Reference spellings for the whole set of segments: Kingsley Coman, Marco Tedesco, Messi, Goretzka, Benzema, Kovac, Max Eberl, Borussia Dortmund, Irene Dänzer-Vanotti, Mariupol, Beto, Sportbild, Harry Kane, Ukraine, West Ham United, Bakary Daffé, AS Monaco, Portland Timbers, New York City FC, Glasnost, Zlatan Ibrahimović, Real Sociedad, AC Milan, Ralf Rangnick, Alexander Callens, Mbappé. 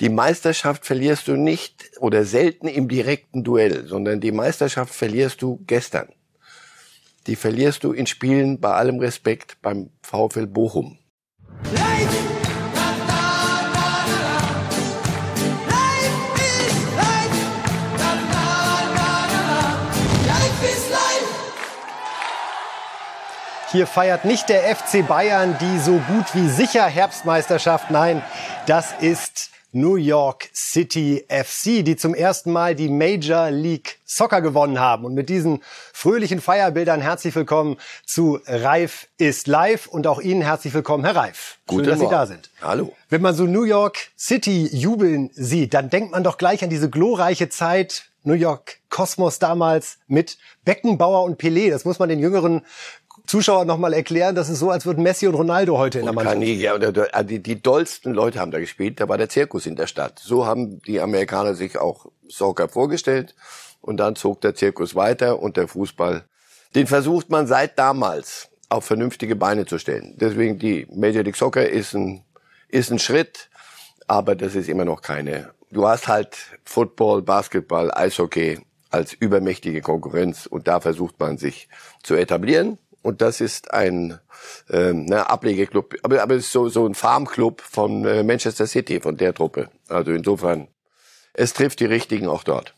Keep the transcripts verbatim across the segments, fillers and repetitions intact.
Die Meisterschaft verlierst du nicht oder selten im direkten Duell, sondern die Meisterschaft verlierst du gestern. Die verlierst du in Spielen, bei allem Respekt, beim VfL Bochum. Hier feiert nicht der F C Bayern die so gut wie sicher Herbstmeisterschaft. Nein, das ist New York City F C, die zum ersten Mal die Major League Soccer gewonnen haben. Und mit diesen fröhlichen Feierbildern herzlich willkommen zu Ralf ist live. Und auch Ihnen herzlich willkommen, Herr Ralf. Schön, Guten dass Morgen. Sie da sind. Hallo. Wenn man so New York City jubeln sieht, dann denkt man doch gleich an diese glorreiche Zeit New York Kosmos damals mit Beckenbauer und Pelé. Das muss man den jüngeren Zuschauer noch mal erklären, das ist so, als würden Messi und Ronaldo heute in der Mannschaft. Ja, die, die dollsten Leute haben da gespielt, da war der Zirkus in der Stadt. So haben die Amerikaner sich auch Soccer vorgestellt und dann zog der Zirkus weiter und der Fußball, den versucht man seit damals auf vernünftige Beine zu stellen. Deswegen die Major League Soccer ist ein, ist ein Schritt, aber das ist immer noch keine. Du hast halt Football, Basketball, Eishockey als übermächtige Konkurrenz und da versucht man sich zu etablieren. Und das ist ein äh, ne, Ablegeklub, aber, aber es ist so, so ein Farmclub von äh, Manchester City, von der Truppe. Also insofern, es trifft die Richtigen auch dort.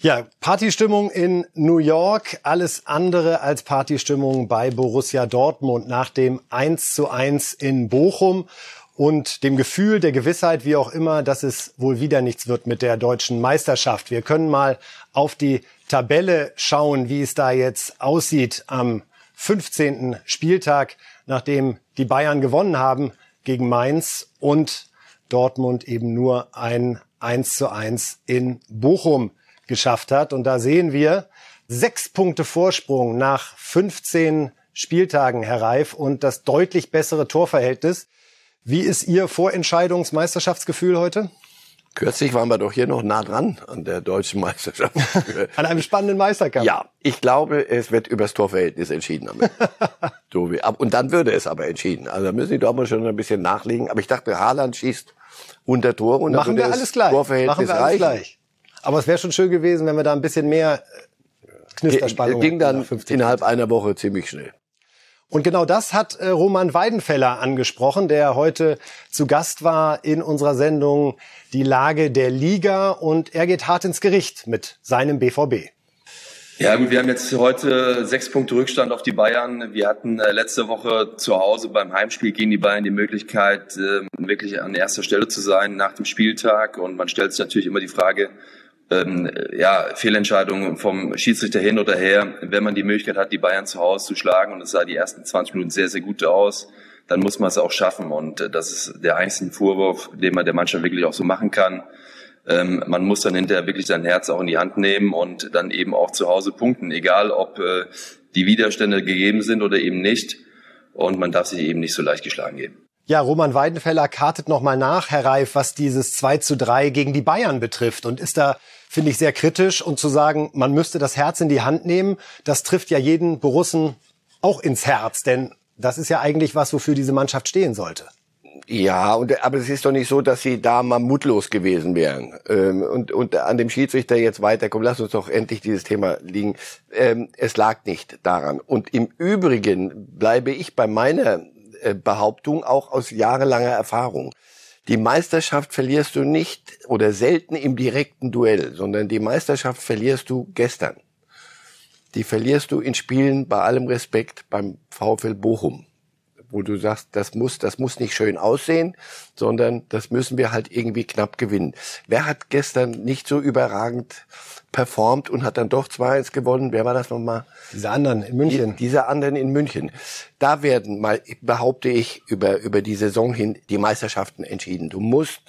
Ja, Partystimmung in New York, alles andere als Partystimmung bei Borussia Dortmund nach dem eins zu eins in Bochum. Und dem Gefühl, der Gewissheit, wie auch immer, dass es wohl wieder nichts wird mit der deutschen Meisterschaft. Wir können mal auf die Tabelle schauen, wie es da jetzt aussieht am fünfzehnten Spieltag, nachdem die Bayern gewonnen haben gegen Mainz und Dortmund eben nur ein eins zu eins in Bochum geschafft hat. Und da sehen wir sechs Punkte Vorsprung nach fünfzehn Spieltagen, Herr Reif, und das deutlich bessere Torverhältnis. Wie ist Ihr Vorentscheidungsmeisterschaftsgefühl heute? Kürzlich waren wir doch hier noch nah dran an der deutschen Meisterschaft. An einem spannenden Meisterkampf. Ja, ich glaube, es wird übers Torverhältnis entschieden. So wie, ab, und dann würde es aber entschieden. Also da müssen die Dortmund schon ein bisschen nachlegen. Aber ich dachte, Haaland schießt unter Tor und dann würde das Torverhältnis reichen. Machen wir alles gleich. Aber es wäre schon schön gewesen, wenn wir da ein bisschen mehr Knisterspannung hätten. Ging dann innerhalb einer Woche ziemlich schnell. Und genau das hat äh, Roman Weidenfeller angesprochen, der heute zu Gast war in unserer Sendung Die Lage der Liga. Und er geht hart ins Gericht mit seinem B V B. Ja gut, wir haben jetzt heute sechs Punkte Rückstand auf die Bayern. Wir hatten äh, letzte Woche zu Hause beim Heimspiel gegen die Bayern die Möglichkeit, äh, wirklich an erster Stelle zu sein nach dem Spieltag. Und man stellt sich natürlich immer die Frage, Ähm, ja, Fehlentscheidungen vom Schiedsrichter hin oder her. Wenn man die Möglichkeit hat, die Bayern zu Hause zu schlagen, und es sah die ersten zwanzig Minuten sehr, sehr gut aus, dann muss man es auch schaffen. Und äh, das ist der einzige Vorwurf, den man der Mannschaft wirklich auch so machen kann. Ähm, man muss dann hinterher wirklich sein Herz auch in die Hand nehmen und dann eben auch zu Hause punkten, egal ob äh, die Widerstände gegeben sind oder eben nicht. Und man darf sich eben nicht so leicht geschlagen geben. Ja, Roman Weidenfeller kartet nochmal nach, Herr Reif, was dieses zwei zu drei gegen die Bayern betrifft. Und ist da, finde ich, sehr kritisch. Und zu sagen, man müsste das Herz in die Hand nehmen, das trifft ja jeden Borussen auch ins Herz. Denn das ist ja eigentlich was, wofür diese Mannschaft stehen sollte. Ja, und, aber es ist doch nicht so, dass sie da mal mutlos gewesen wären. Ähm, und, und an dem Schiedsrichter jetzt weiterkommen, lass uns doch endlich dieses Thema liegen. Ähm, es lag nicht daran. Und im Übrigen bleibe ich bei meiner Behauptung, auch aus jahrelanger Erfahrung. Die Meisterschaft verlierst du nicht oder selten im direkten Duell, sondern die Meisterschaft verlierst du gestern. Die verlierst du in Spielen, bei allem Respekt, beim VfL Bochum, wo du sagst, das muss, das muss nicht schön aussehen, sondern das müssen wir halt irgendwie knapp gewinnen. Wer hat gestern nicht so überragend performt und hat dann doch zwei eins gewonnen? Wer war das nochmal? Diese anderen in München. Die, diese anderen in München. Da werden mal, behaupte ich, über, über die Saison hin die Meisterschaften entschieden. Du musst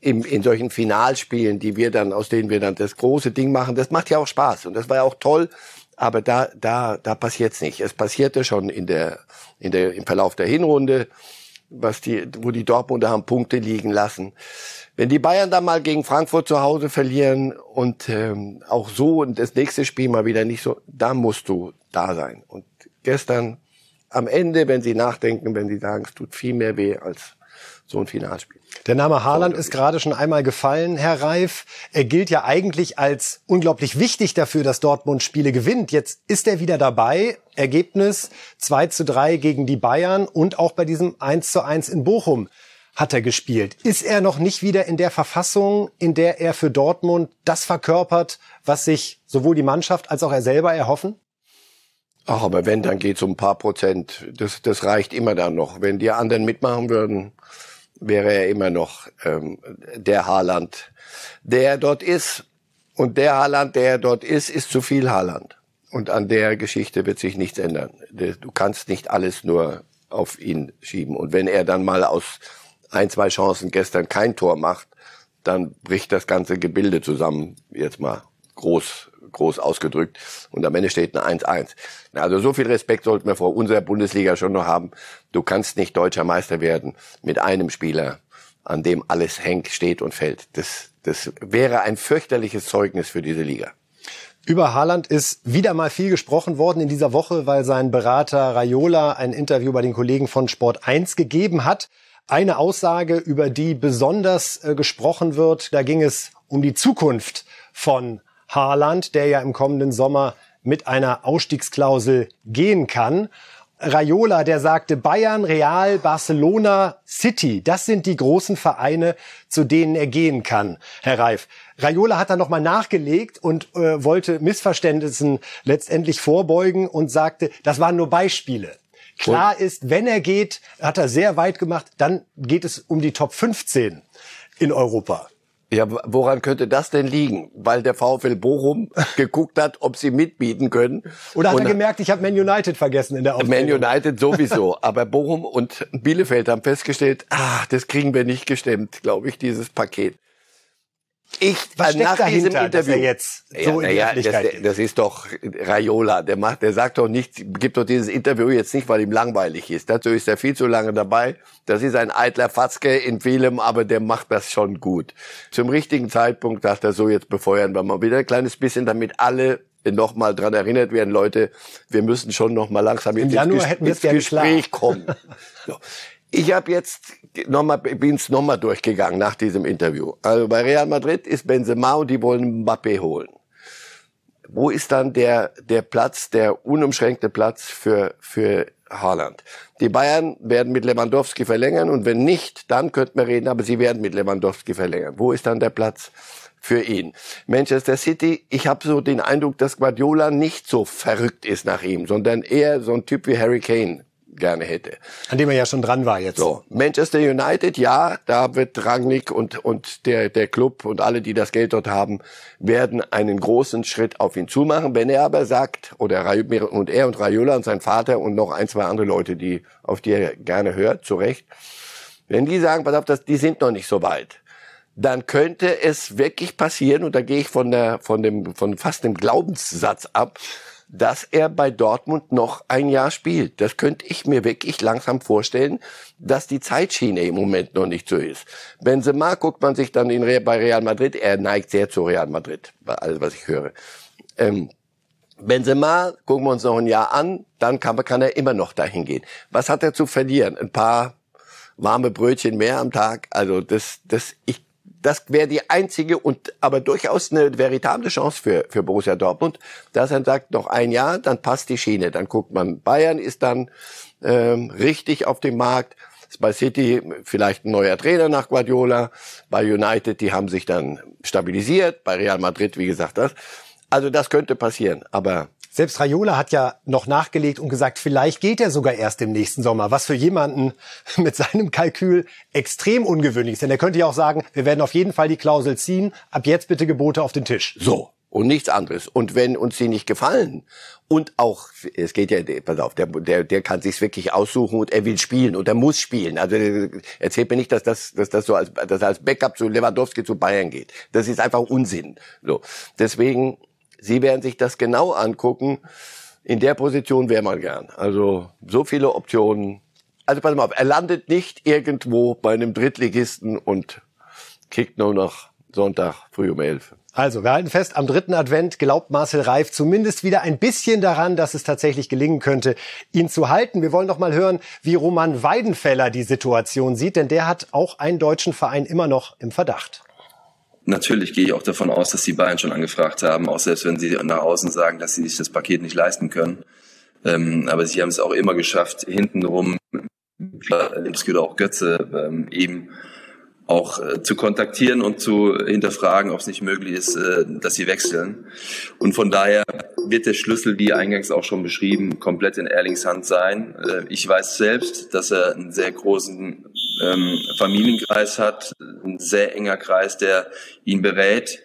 im, in solchen Finalspielen, die wir dann, aus denen wir dann das große Ding machen, das macht ja auch Spaß und das war ja auch toll. Aber da, da, da passiert's nicht. Es passierte schon in der, in der, im Verlauf der Hinrunde, was die, wo die Dortmunder haben Punkte liegen lassen. Wenn die Bayern dann mal gegen Frankfurt zu Hause verlieren und ähm, auch so und das nächste Spiel mal wieder nicht so, da musst du da sein. Und gestern am Ende, wenn sie nachdenken, wenn sie sagen, es tut viel mehr weh als so ein Finalspiel. Der Name Haaland ist gerade schon einmal gefallen, Herr Reif. Er gilt ja eigentlich als unglaublich wichtig dafür, dass Dortmund Spiele gewinnt. Jetzt ist er wieder dabei. Ergebnis zwei zu drei gegen die Bayern und auch bei diesem eins zu eins in Bochum hat er gespielt. Ist er noch nicht wieder in der Verfassung, in der er für Dortmund das verkörpert, was sich sowohl die Mannschaft als auch er selber erhoffen? Ach, aber wenn, dann geht's um ein paar Prozent. Das, das reicht immer dann noch. Wenn die anderen mitmachen würden, wäre er immer noch ähm, der Haaland, der dort ist. Und der Haaland, der dort ist, ist zu viel Haaland. Und an der Geschichte wird sich nichts ändern. Du kannst nicht alles nur auf ihn schieben. Und wenn er dann mal aus ein, zwei Chancen gestern kein Tor macht, dann bricht das ganze Gebilde zusammen, jetzt mal groß groß ausgedrückt. Und am Ende steht ein eins eins. Also so viel Respekt sollten wir vor unserer Bundesliga schon noch haben. Du kannst nicht deutscher Meister werden mit einem Spieler, an dem alles hängt, steht und fällt. Das, das wäre ein fürchterliches Zeugnis für diese Liga. Über Haaland ist wieder mal viel gesprochen worden in dieser Woche, weil sein Berater Raiola ein Interview bei den Kollegen von Sport eins gegeben hat. Eine Aussage, über die besonders äh, gesprochen wird, da ging es um die Zukunft von Haaland, der ja im kommenden Sommer mit einer Ausstiegsklausel gehen kann. Raiola, der sagte, Bayern, Real, Barcelona, City, das sind die großen Vereine, zu denen er gehen kann, Herr Reif. Raiola hat da nochmal nachgelegt und äh, wollte Missverständnissen letztendlich vorbeugen und sagte, das waren nur Beispiele. Klar ist, wenn er geht, hat er sehr weit gemacht, dann geht es um die Top fünfzehn in Europa. Ja, woran könnte das denn liegen? Weil der VfL Bochum geguckt hat, ob sie mitbieten können. Oder hat und er gemerkt, ich habe Man United vergessen in der Aufstellung? Man United sowieso. Aber Bochum und Bielefeld haben festgestellt, ach, das kriegen wir nicht gestemmt, glaube ich, dieses Paket. Ich, Was nach diesem Interview jetzt so ja, in ja, das, das ist doch Raiola, der macht, der sagt doch nicht, gibt doch dieses Interview jetzt nicht, weil ihm langweilig ist. Dazu ist er viel zu lange dabei. Das ist ein eitler Fatzke in vielem, aber der macht das schon gut. Zum richtigen Zeitpunkt sagt er so, jetzt befeuern wir mal wieder ein kleines bisschen, damit alle noch mal dran erinnert werden, Leute, wir müssen schon noch mal langsam jetzt ins, Ges ins Gespräch kommen. So. Ich habe jetzt nochmal, bin's nochmal durchgegangen nach diesem Interview. Also bei Real Madrid ist Benzema und die wollen Mbappé holen. Wo ist dann der der Platz, der unumschränkte Platz für für Haaland? Die Bayern werden mit Lewandowski verlängern und wenn nicht, dann könnten wir reden. Aber sie werden mit Lewandowski verlängern. Wo ist dann der Platz für ihn? Manchester City, ich habe so den Eindruck, dass Guardiola nicht so verrückt ist nach ihm, sondern eher so ein Typ wie Harry Kane gerne hätte. An dem er ja schon dran war jetzt. So, Manchester United, ja, da wird Rangnick und und der der Club und alle, die das Geld dort haben, werden einen großen Schritt auf ihn zumachen. Wenn er aber sagt, oder und er und Raiola und sein Vater und noch ein, zwei andere Leute, die auf die er gerne hört, zu Recht, wenn die sagen, pass auf, das, die sind noch nicht so weit, dann könnte es wirklich passieren, und da gehe ich von der von dem von fast dem Glaubenssatz ab, dass er bei Dortmund noch ein Jahr spielt. Das könnte ich mir wirklich langsam vorstellen, dass die Zeitschiene im Moment noch nicht so ist. Benzema guckt man sich dann in Re- bei Real Madrid, er neigt sehr zu Real Madrid, bei allem, was ich höre. Ähm, Benzema gucken wir uns noch ein Jahr an, dann kann, kann er immer noch dahin gehen. Was hat er zu verlieren? Ein paar warme Brötchen mehr am Tag. Also das, das, ich, Das wäre die einzige und aber durchaus eine veritable Chance für für Borussia Dortmund, dass er sagt, noch ein Jahr, dann passt die Schiene. Dann guckt man, Bayern ist dann ähm, richtig auf dem Markt. Bei City vielleicht ein neuer Trainer nach Guardiola. Bei United, die haben sich dann stabilisiert. Bei Real Madrid, wie gesagt, das. Also das könnte passieren, aber... Selbst Raiola hat ja noch nachgelegt und gesagt, vielleicht geht er sogar erst im nächsten Sommer. Was für jemanden mit seinem Kalkül extrem ungewöhnlich ist. Denn er könnte ja auch sagen, wir werden auf jeden Fall die Klausel ziehen. Ab jetzt bitte Gebote auf den Tisch. So. Und nichts anderes. Und wenn uns die nicht gefallen und auch, es geht ja, pass auf, der, der, der kann sich's wirklich aussuchen und er will spielen und er muss spielen. Also erzählt mir nicht, dass das, dass das so als, dass als Backup zu Lewandowski zu Bayern geht. Das ist einfach Unsinn. So. Deswegen, Sie werden sich das genau angucken. In der Position wäre man gern. Also so viele Optionen. Also pass mal auf, er landet nicht irgendwo bei einem Drittligisten und kickt nur noch Sonntag früh um elf. Also, wir halten fest, am dritten Advent glaubt Marcel Reif zumindest wieder ein bisschen daran, dass es tatsächlich gelingen könnte, ihn zu halten. Wir wollen noch mal hören, wie Roman Weidenfeller die Situation sieht, denn der hat auch einen deutschen Verein immer noch im Verdacht. Natürlich gehe ich auch davon aus, dass die Bayern schon angefragt haben, auch selbst wenn sie nach außen sagen, dass sie sich das Paket nicht leisten können. Ähm, aber sie haben es auch immer geschafft, hintenrum, es gilt auch Götze, ähm, eben auch äh, zu kontaktieren und zu hinterfragen, ob es nicht möglich ist, äh, dass sie wechseln. Und von daher wird der Schlüssel, wie eingangs auch schon beschrieben, komplett in Erlings Hand sein. Äh, ich weiß selbst, dass er einen sehr großen ähm, Familienkreis hat, ein sehr enger Kreis, der ihn berät.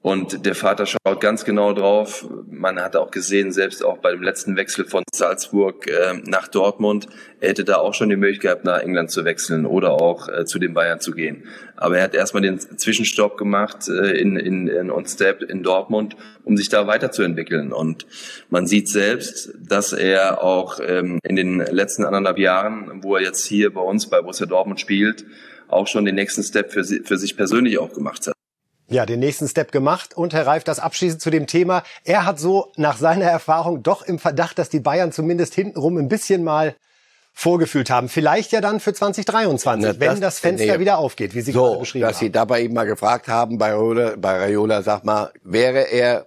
Und der Vater schaut ganz genau drauf. Man hat auch gesehen, selbst auch bei dem letzten Wechsel von Salzburg äh, nach Dortmund, er hätte da auch schon die Möglichkeit gehabt, nach England zu wechseln oder auch äh, zu den Bayern zu gehen. Aber er hat erstmal den Zwischenstopp gemacht äh, in, in, in On Step in Dortmund, um sich da weiterzuentwickeln. Und man sieht selbst, dass er auch ähm, in den letzten anderthalb Jahren, wo er jetzt hier bei uns bei Borussia Dortmund spielt, auch schon den nächsten Step für, für sich persönlich auch gemacht hat. Ja, den nächsten Step gemacht. Und Herr Reif, das abschließend zu dem Thema. Er hat so nach seiner Erfahrung doch im Verdacht, dass die Bayern zumindest hintenrum ein bisschen mal vorgefühlt haben. Vielleicht ja dann für zwanzig dreiundzwanzig, Na, wenn das, das Fenster nee, wieder aufgeht, wie Sie so, gerade beschrieben dass haben. Dass Sie dabei eben mal gefragt haben, bei Raiola, bei Raiola, sag mal, wäre er,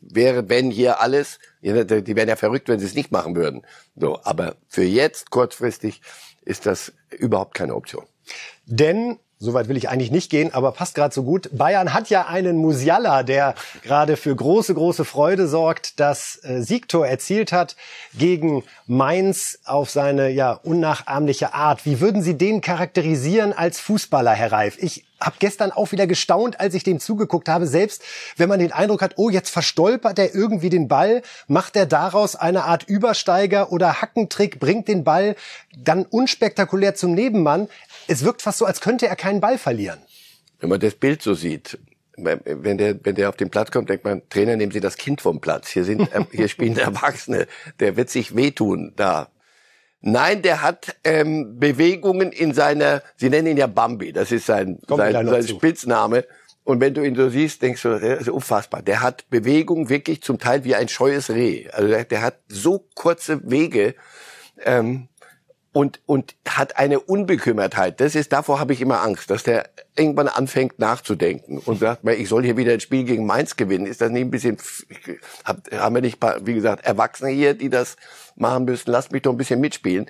wäre, wenn hier alles, die wären ja verrückt, wenn sie es nicht machen würden. So, aber für jetzt, kurzfristig, ist das überhaupt keine Option. Denn soweit will ich eigentlich nicht gehen, aber passt gerade so gut. Bayern hat ja einen Musiala, der gerade für große, große Freude sorgt, das äh, Siegtor erzielt hat gegen Mainz auf seine ja unnachahmliche Art. Wie würden Sie den charakterisieren als Fußballer, Herr Reif? Ich habe gestern auch wieder gestaunt, als ich dem zugeguckt habe. Selbst wenn man den Eindruck hat, oh, jetzt verstolpert er irgendwie den Ball, macht er daraus eine Art Übersteiger oder Hackentrick, bringt den Ball dann unspektakulär zum Nebenmann. Es wirkt fast so, als könnte er keinen Ball verlieren. Wenn man das Bild so sieht, wenn der, wenn der auf den Platz kommt, denkt man, Trainer, nehmen Sie das Kind vom Platz. Hier sind, hier spielen Erwachsene. Der wird sich wehtun da. Nein, der hat ähm, Bewegungen in seiner, Sie nennen ihn ja Bambi, das ist sein, sein, sein Spitzname. Und wenn du ihn so siehst, denkst du, das ist unfassbar. Der hat Bewegungen wirklich zum Teil wie ein scheues Reh. Also der, der hat so kurze Wege, ähm, Und, und hat eine Unbekümmertheit. Das ist, davor habe ich immer Angst, dass der irgendwann anfängt nachzudenken und sagt, ich soll hier wieder ein Spiel gegen Mainz gewinnen. Ist das nicht ein bisschen, haben wir nicht, wie gesagt, Erwachsene hier, die das machen müssen? Lasst mich doch ein bisschen mitspielen.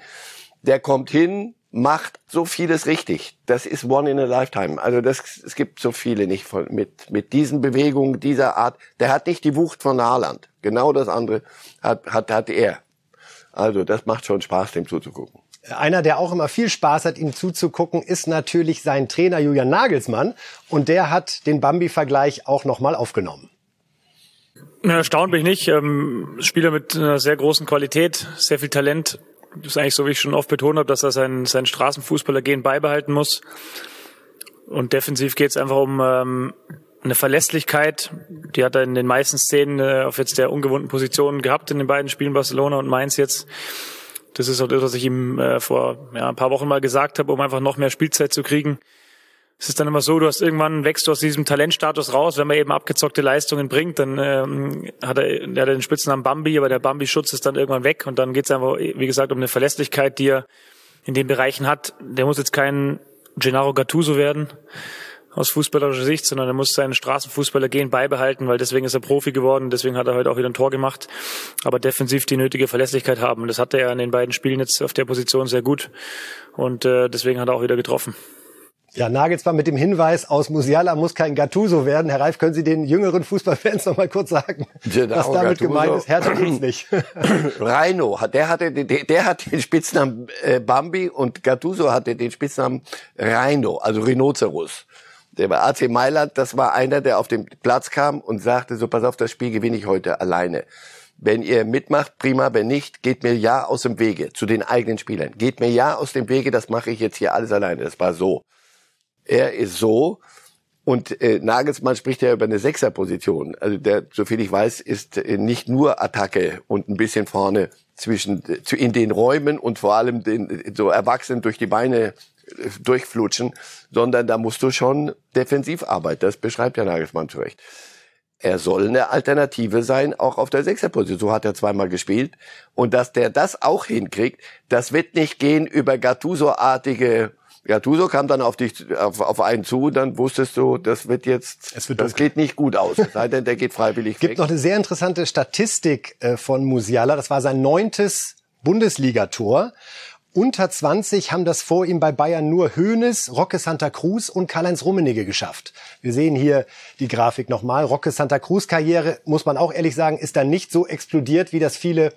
Der kommt hin, macht so vieles richtig. Das ist one in a lifetime. Also das, es gibt so viele nicht von, mit, mit diesen Bewegungen, dieser Art. Der hat nicht die Wucht von Haaland. Genau das andere hat, hat, hat er. Also das macht schon Spaß, dem zuzugucken. Einer, der auch immer viel Spaß hat, ihm zuzugucken, ist natürlich sein Trainer Julian Nagelsmann. Und der hat den Bambi-Vergleich auch nochmal aufgenommen. Erstaunt bin ich nicht. Ähm, Spieler mit einer sehr großen Qualität, sehr viel Talent. Das ist eigentlich so, wie ich schon oft betont habe, dass er seinen, seinen Straßenfußballergehen beibehalten muss. Und defensiv geht es einfach um ähm, eine Verlässlichkeit. Die hat er in den meisten Szenen äh, auf jetzt der ungewohnten Position gehabt in den beiden Spielen Barcelona und Mainz jetzt. Das ist auch das, was ich ihm äh, vor ja, ein paar Wochen mal gesagt habe, um einfach noch mehr Spielzeit zu kriegen. Es ist dann immer so, du hast irgendwann wächst du aus diesem Talentstatus raus, wenn man eben abgezockte Leistungen bringt, dann ähm, hat er, er hat den Spitznamen Bambi, aber der Bambi-Schutz ist dann irgendwann weg und dann geht es einfach, wie gesagt, um eine Verlässlichkeit, die er in den Bereichen hat. Der muss jetzt kein Gennaro Gattuso werden aus fußballerischer Sicht, sondern er muss seinen Straßenfußballergehen beibehalten, weil deswegen ist er Profi geworden, deswegen hat er heute auch wieder ein Tor gemacht, aber defensiv die nötige Verlässlichkeit haben. Und das hatte er in den beiden Spielen jetzt auf der Position sehr gut und äh, deswegen hat er auch wieder getroffen. Ja, Nagelsmann mit dem Hinweis, aus Musiala muss kein Gattuso werden. Herr Reif, können Sie den jüngeren Fußballfans noch mal kurz sagen, genau, was damit Gattuso gemeint ist? Hertha geht's nicht. Reino, der hatte, der hat den Spitznamen Bambi und Gattuso hatte den Spitznamen Reino, also Rhinoceros. Der bei A C Mailand, das war einer, der auf den Platz kam und sagte, so pass auf, das Spiel gewinne ich heute alleine. Wenn ihr mitmacht, prima, wenn nicht, geht mir ja aus dem Wege, zu den eigenen Spielern. Geht mir ja aus dem Wege, das mache ich jetzt hier alles alleine. Das war so. Er ist so und äh, Nagelsmann spricht ja über eine Sechserposition. Also der, soviel ich weiß, ist äh, nicht nur Attacke und ein bisschen vorne zwischen, in den Räumen und vor allem den, so erwachsen durch die Beine durchflutschen, sondern da musst du schon defensiv arbeiten. Das beschreibt der Nagelsmann zurecht. Er soll eine Alternative sein, auch auf der Sechserposition. So hat er zweimal gespielt. Und dass der das auch hinkriegt, das wird nicht gehen über Gattuso-artige... Gattuso kam dann auf dich, auf, auf einen zu, dann wusstest du, das wird jetzt, es wird das dunkel. Geht nicht gut aus. Es sei denn, der geht freiwillig weg. Es gibt noch eine sehr interessante Statistik von Musiala. Das war sein neuntes Bundesliga-Tor. Unter zwanzig haben das vor ihm bei Bayern nur Hoeneß, Roque Santa Cruz und Karl-Heinz Rummenigge geschafft. Wir sehen hier die Grafik nochmal. Roque Santa Cruz Karriere, muss man auch ehrlich sagen, ist dann nicht so explodiert, wie das viele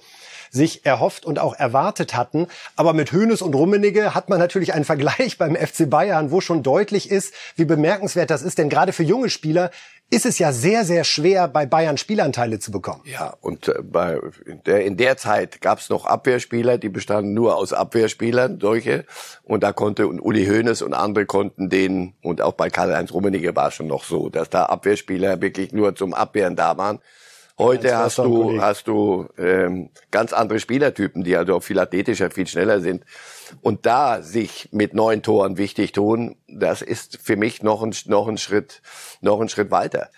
sich erhofft und auch erwartet hatten. Aber mit Hoeneß und Rummenigge hat man natürlich einen Vergleich beim F C Bayern, wo schon deutlich ist, wie bemerkenswert das ist. Denn gerade für junge Spieler ist es ja sehr, sehr schwer, bei Bayern Spielanteile zu bekommen. Ja, und bei der, in der Zeit gab es noch Abwehrspieler, die bestanden nur aus Abwehrspielern, solche. Und da konnte und Uli Hoeneß und andere konnten den, und auch bei Karl-Heinz Rummenigge war schon noch so, dass da Abwehrspieler wirklich nur zum Abwehren da waren. Heute hast du, hast du ähm, ganz andere Spielertypen, die also viel athletischer, viel schneller sind. Und da sich mit neun Toren wichtig tun, das ist für mich noch ein, noch ein Schritt, noch ein Schritt weiter.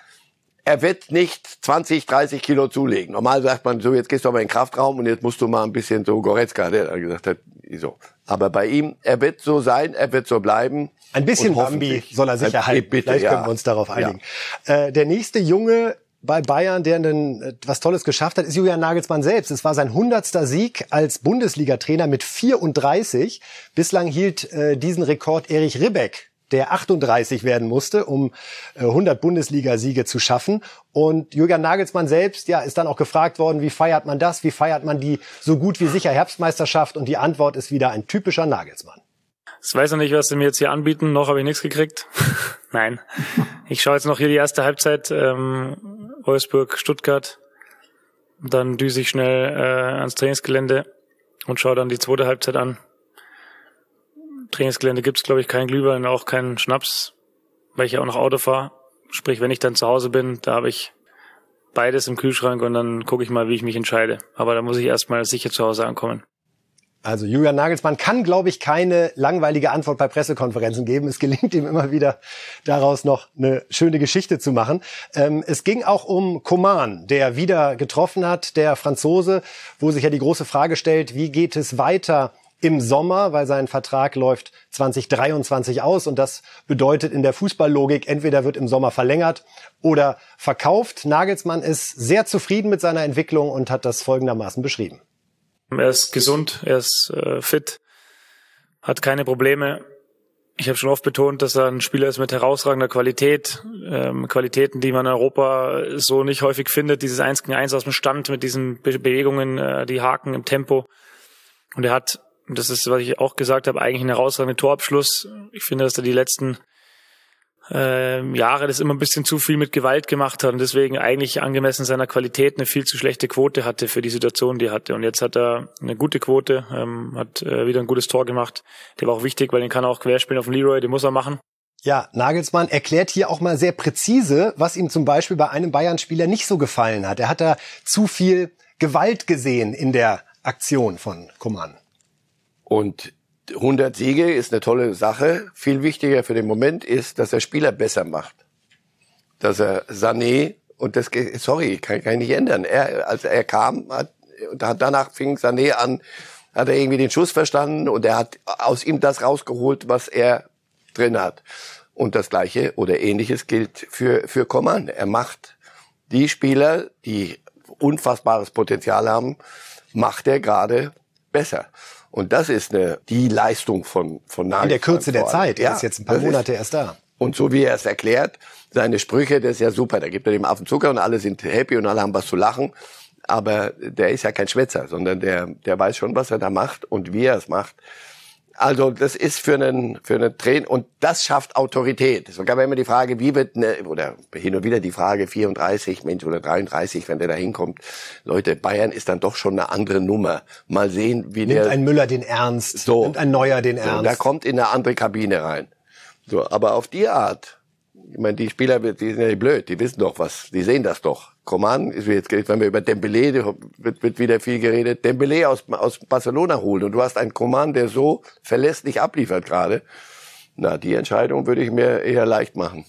Er wird nicht zwanzig, dreißig Kilo zulegen. Normal sagt man so, jetzt gehst du mal in den Kraftraum und jetzt musst du mal ein bisschen so Goretzka, der da gesagt hat, so. Aber bei ihm, er wird so sein, er wird so bleiben. Ein bisschen Bambi soll er sich erhalten. Bitte, Vielleicht ja. können wir uns darauf einigen. Ja. Äh, der nächste Junge bei Bayern, der denn was Tolles geschafft hat, ist Julian Nagelsmann selbst. Es war sein hundertster Sieg als Bundesliga-Trainer mit vierunddreißig. Bislang hielt äh, diesen Rekord Erich Ribbeck, der achtunddreißig werden musste, um äh, hundert Bundesliga-Siege zu schaffen. Und Julian Nagelsmann selbst, ja, ist dann auch gefragt worden, wie feiert man das? Wie feiert man die so gut wie sicher Herbstmeisterschaft? Und die Antwort ist wieder ein typischer Nagelsmann. Ich weiß noch nicht, was sie mir jetzt hier anbieten. Noch habe ich nichts gekriegt. Nein. Ich schaue jetzt noch hier die erste Halbzeit. Ähm Wolfsburg, Stuttgart, dann düse ich schnell äh, ans Trainingsgelände und schaue dann die zweite Halbzeit an. Trainingsgelände gibt's es, glaube ich, keinen Glühwein, auch keinen Schnaps, weil ich ja auch noch Auto fahre. Sprich, wenn ich dann zu Hause bin, da habe ich beides im Kühlschrank und dann gucke ich mal, wie ich mich entscheide. Aber da muss ich erstmal sicher zu Hause ankommen. Also Julian Nagelsmann kann, glaube ich, keine langweilige Antwort bei Pressekonferenzen geben. Es gelingt ihm immer wieder, daraus noch eine schöne Geschichte zu machen. Ähm, es ging auch um Coman, der wieder getroffen hat, der Franzose, wo sich ja die große Frage stellt, wie geht es weiter im Sommer, weil sein Vertrag läuft zwanzig dreiundzwanzig aus und das bedeutet in der Fußballlogik, entweder wird im Sommer verlängert oder verkauft. Nagelsmann ist sehr zufrieden mit seiner Entwicklung und hat das folgendermaßen beschrieben. Er ist gesund, er ist äh, fit, hat keine Probleme. Ich habe schon oft betont, dass er ein Spieler ist mit herausragender Qualität. Ähm, Qualitäten, die man in Europa so nicht häufig findet. Dieses eins gegen eins aus dem Stand mit diesen Be- Bewegungen, äh, die Haken im Tempo. Und er hat, das ist, was ich auch gesagt habe, eigentlich einen herausragenden Torabschluss. Ich finde, dass er die letzten äh, Jahre das immer ein bisschen zu viel mit Gewalt gemacht hat und deswegen eigentlich angemessen seiner Qualität eine viel zu schlechte Quote hatte für die Situation, die er hatte. Und jetzt hat er eine gute Quote, ähm, hat äh, wieder ein gutes Tor gemacht. Der war auch wichtig, weil den kann er auch querspielen auf den Leroy, den muss er machen. Ja, Nagelsmann erklärt hier auch mal sehr präzise, was ihm zum Beispiel bei einem Bayern-Spieler nicht so gefallen hat. Er hat da zu viel Gewalt gesehen in der Aktion von Coman. Und hundert Siege ist eine tolle Sache. Viel wichtiger für den Moment ist, dass er Spieler besser macht. Dass er Sané, und das, sorry, kann, kann ich nicht ändern. Er, als er kam, hat, danach fing Sané an, hat er irgendwie den Schuss verstanden und er hat aus ihm das rausgeholt, was er drin hat. Und das Gleiche oder Ähnliches gilt für, für Coman. Er macht die Spieler, die unfassbares Potenzial haben, macht er gerade besser. Und das ist eine, die Leistung von, von Nagelsmann. In der Kürze der Zeit. Er ja, ist jetzt ein paar Monate ist, erst da. Und so wie er es erklärt, seine Sprüche, das ist ja super. Da gibt er dem Affen Zucker und alle sind happy und alle haben was zu lachen. Aber der ist ja kein Schwätzer, sondern der, der weiß schon, was er da macht und wie er es macht. Also, das ist für einen, für einen Trainer, und das schafft Autorität. Es gab ja immer die Frage, wie wird, ne, oder hin und wieder die Frage, vierunddreißig, Mensch, oder dreiunddreißig, wenn der da hinkommt. Leute, Bayern ist dann doch schon eine andere Nummer. Mal sehen, wie nimmt der... Nimmt ein Müller den Ernst, so, nimmt ein Neuer den Ernst. So, da kommt in eine andere Kabine rein. So, aber auf die Art Ich meine, die Spieler, die sind ja nicht blöd, die wissen doch was, die sehen das doch. Coman, ist jetzt, wenn wir über Dembélé, wird, wird wieder viel geredet, Dembélé aus, aus Barcelona holen und du hast einen Coman, der so verlässlich abliefert gerade. Na, die Entscheidung würde ich mir eher leicht machen.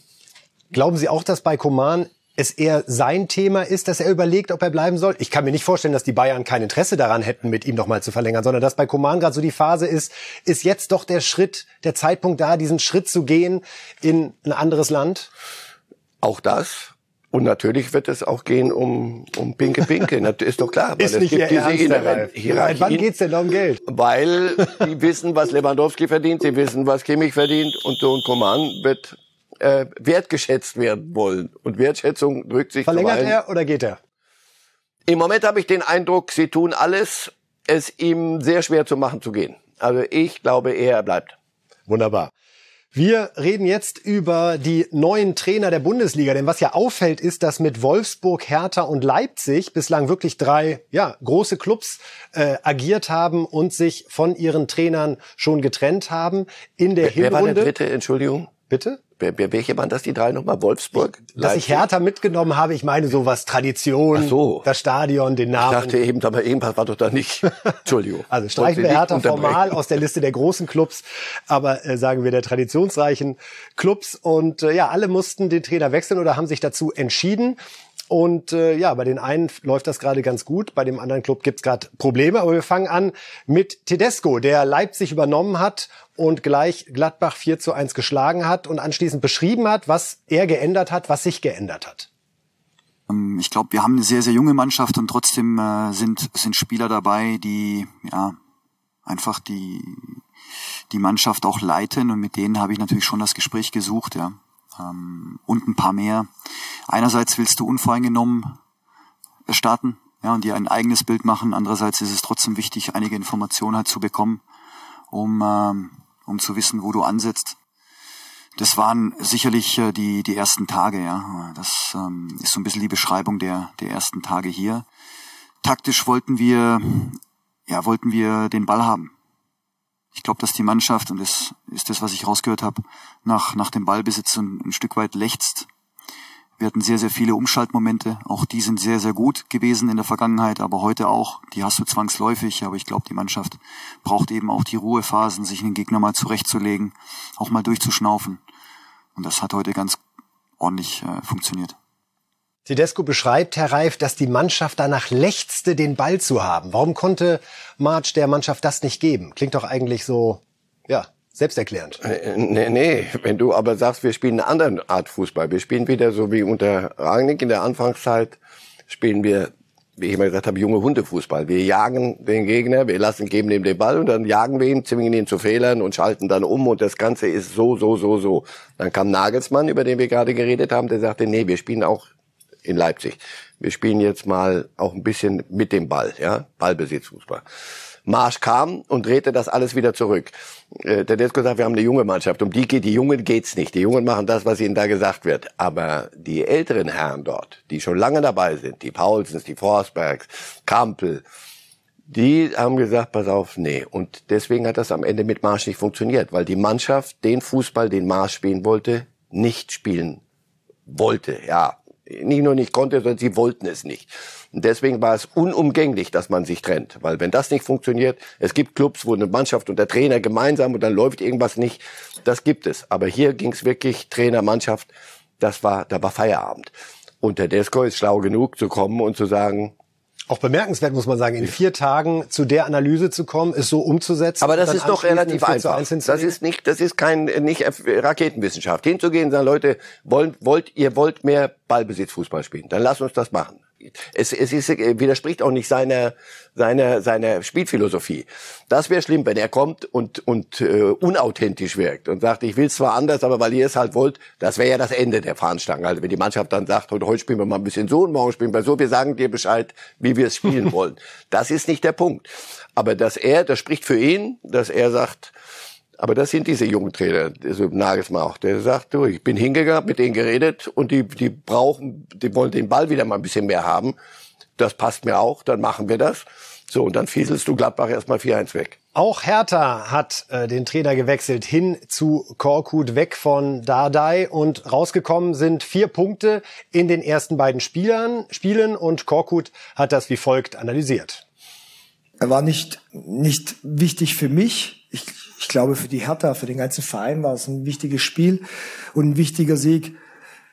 Glauben Sie auch, dass bei Coman es eher sein Thema ist, dass er überlegt, ob er bleiben soll? Ich kann mir nicht vorstellen, dass die Bayern kein Interesse daran hätten, mit ihm nochmal zu verlängern, sondern dass bei Coman gerade so die Phase ist, ist jetzt doch der Schritt, der Zeitpunkt da, diesen Schritt zu gehen in ein anderes Land? Auch das. Und natürlich wird es auch gehen um, um Pinke Pinke. Das ist doch klar. Weil ist es nicht gibt diese inneren Hierarchien. Wann geht's denn um Geld? Weil die wissen, was Lewandowski verdient, die wissen, was Kimmich verdient. Und so ein Coman wird äh, wertgeschätzt werden wollen. Und Wertschätzung drückt sich Verlängert dabei. Er oder geht er? Im Moment habe ich den Eindruck, sie tun alles, es ihm sehr schwer zu machen zu gehen. Also ich glaube eher, er bleibt. Wunderbar. Wir reden jetzt über die neuen Trainer der Bundesliga, denn was ja auffällt, ist, dass mit Wolfsburg, Hertha und Leipzig bislang wirklich drei ja große Clubs äh, agiert haben und sich von ihren Trainern schon getrennt haben in der Hinrunde. Wer war der dritte? Entschuldigung. Bitte? Welche waren das, die drei nochmal? Wolfsburg? Ich, dass ich Hertha mitgenommen habe, ich meine sowas, Tradition, so. Das Stadion, den Namen. Ich dachte eben, aber irgendwas war doch da nicht. Entschuldigung. Also streichen wir Hertha formal aus der Liste der großen Clubs, aber äh, sagen wir der traditionsreichen Clubs. Und äh, ja, alle mussten den Trainer wechseln oder haben sich dazu entschieden. Und äh, ja, bei den einen läuft das gerade ganz gut, bei dem anderen Club gibt's gerade Probleme. Aber wir fangen an mit Tedesco, der Leipzig übernommen hat und gleich Gladbach vier zu eins geschlagen hat und anschließend beschrieben hat, was er geändert hat, was sich geändert hat. Ich glaube, wir haben eine sehr, sehr junge Mannschaft und trotzdem äh, sind sind Spieler dabei, die ja einfach die die Mannschaft auch leiten. Und mit denen habe ich natürlich schon das Gespräch gesucht, ja. Und ein paar mehr. Einerseits willst du unvoreingenommen starten, ja, und dir ein eigenes Bild machen. Andererseits ist es trotzdem wichtig, einige Informationen halt zu bekommen, um ähm, um zu wissen, wo du ansetzt. Das waren sicherlich äh, die die ersten Tage, ja. Das ähm, ist so ein bisschen die Beschreibung der der ersten Tage hier. Taktisch wollten wir ja wollten wir den Ball haben. Ich glaube, dass die Mannschaft, und das ist das, was ich rausgehört habe, nach nach dem Ballbesitz ein, ein Stück weit lechzt. Wir hatten sehr, sehr viele Umschaltmomente. Auch die sind sehr, sehr gut gewesen in der Vergangenheit, aber heute auch. Die hast du zwangsläufig, aber ich glaube, die Mannschaft braucht eben auch die Ruhephasen, sich den Gegner mal zurechtzulegen, auch mal durchzuschnaufen. Und das hat heute ganz ordentlich äh, funktioniert. Tedesco beschreibt, Herr Reif, dass die Mannschaft danach lechzte, den Ball zu haben. Warum konnte Marc der Mannschaft das nicht geben? Klingt doch eigentlich so, ja, selbsterklärend. Nee, nee, wenn du aber sagst, wir spielen eine andere Art Fußball. Wir spielen wieder so wie unter Rangnick in der Anfangszeit, spielen wir, wie ich immer gesagt habe, junge Hundefußball. Wir jagen den Gegner, wir lassen, geben ihm den Ball und dann jagen wir ihn, zwingen ihn zu Fehlern und schalten dann um und das Ganze ist so, so, so, so. Dann kam Nagelsmann, über den wir gerade geredet haben, der sagte, nee, wir spielen auch in Leipzig. Wir spielen jetzt mal auch ein bisschen mit dem Ball, ja, Ballbesitzfußball. Marsch kam und drehte das alles wieder zurück. Äh, Tedesco sagt, wir haben eine junge Mannschaft. Um die geht, die Jungen geht's nicht. Die Jungen machen das, was ihnen da gesagt wird. Aber die älteren Herren dort, die schon lange dabei sind, die Paulsens, die Forsbergs, Kampel, die haben gesagt, pass auf, nee. Und deswegen hat das am Ende mit Marsch nicht funktioniert, weil die Mannschaft den Fußball, den Marsch spielen wollte, nicht spielen wollte, ja. Nicht nur nicht konnte, sondern sie wollten es nicht. Und deswegen war es unumgänglich, dass man sich trennt. Weil wenn das nicht funktioniert, es gibt Clubs, wo eine Mannschaft und der Trainer gemeinsam und dann läuft irgendwas nicht. Das gibt es. Aber hier ging es wirklich Trainer, Mannschaft. Das war, da war Feierabend. Und Tedesco ist schlau genug zu kommen und zu sagen. Auch bemerkenswert, muss man sagen, in vier Tagen zu der Analyse zu kommen, es so umzusetzen. Aber das ist doch relativ einfach. Das ist nicht, das ist kein, nicht Raketenwissenschaft. Hinzugehen und sagen, Leute, wollt, wollt, ihr wollt mehr Ballbesitzfußball spielen. Dann lasst uns das machen. Es, es ist, widerspricht auch nicht seiner, seiner, seiner Spielphilosophie. Das wäre schlimm, wenn er kommt und, und äh, unauthentisch wirkt und sagt, ich will es zwar anders, aber weil ihr es halt wollt, das wäre ja das Ende der Fahnenstange. Also wenn die Mannschaft dann sagt, heute, heute spielen wir mal ein bisschen so und morgen spielen wir so, wir sagen dir Bescheid, wie wir es spielen wollen. Das ist nicht der Punkt. Aber dass er, das spricht für ihn, dass er sagt, aber das sind diese jungen Trainer, also Nagelsmann auch, der sagt, du, ich bin hingegangen, mit denen geredet und die, die brauchen, die wollen den Ball wieder mal ein bisschen mehr haben. Das passt mir auch, dann machen wir das. So, und dann fieselst du Gladbach erstmal vier eins weg. Auch Hertha hat äh, den Trainer gewechselt hin zu Korkut, weg von Dardai, und rausgekommen sind vier Punkte in den ersten beiden Spielern, Spielen und Korkut hat das wie folgt analysiert. Er war nicht, nicht wichtig für mich. Ich, ich glaube, für die Hertha, für den ganzen Verein war es ein wichtiges Spiel und ein wichtiger Sieg.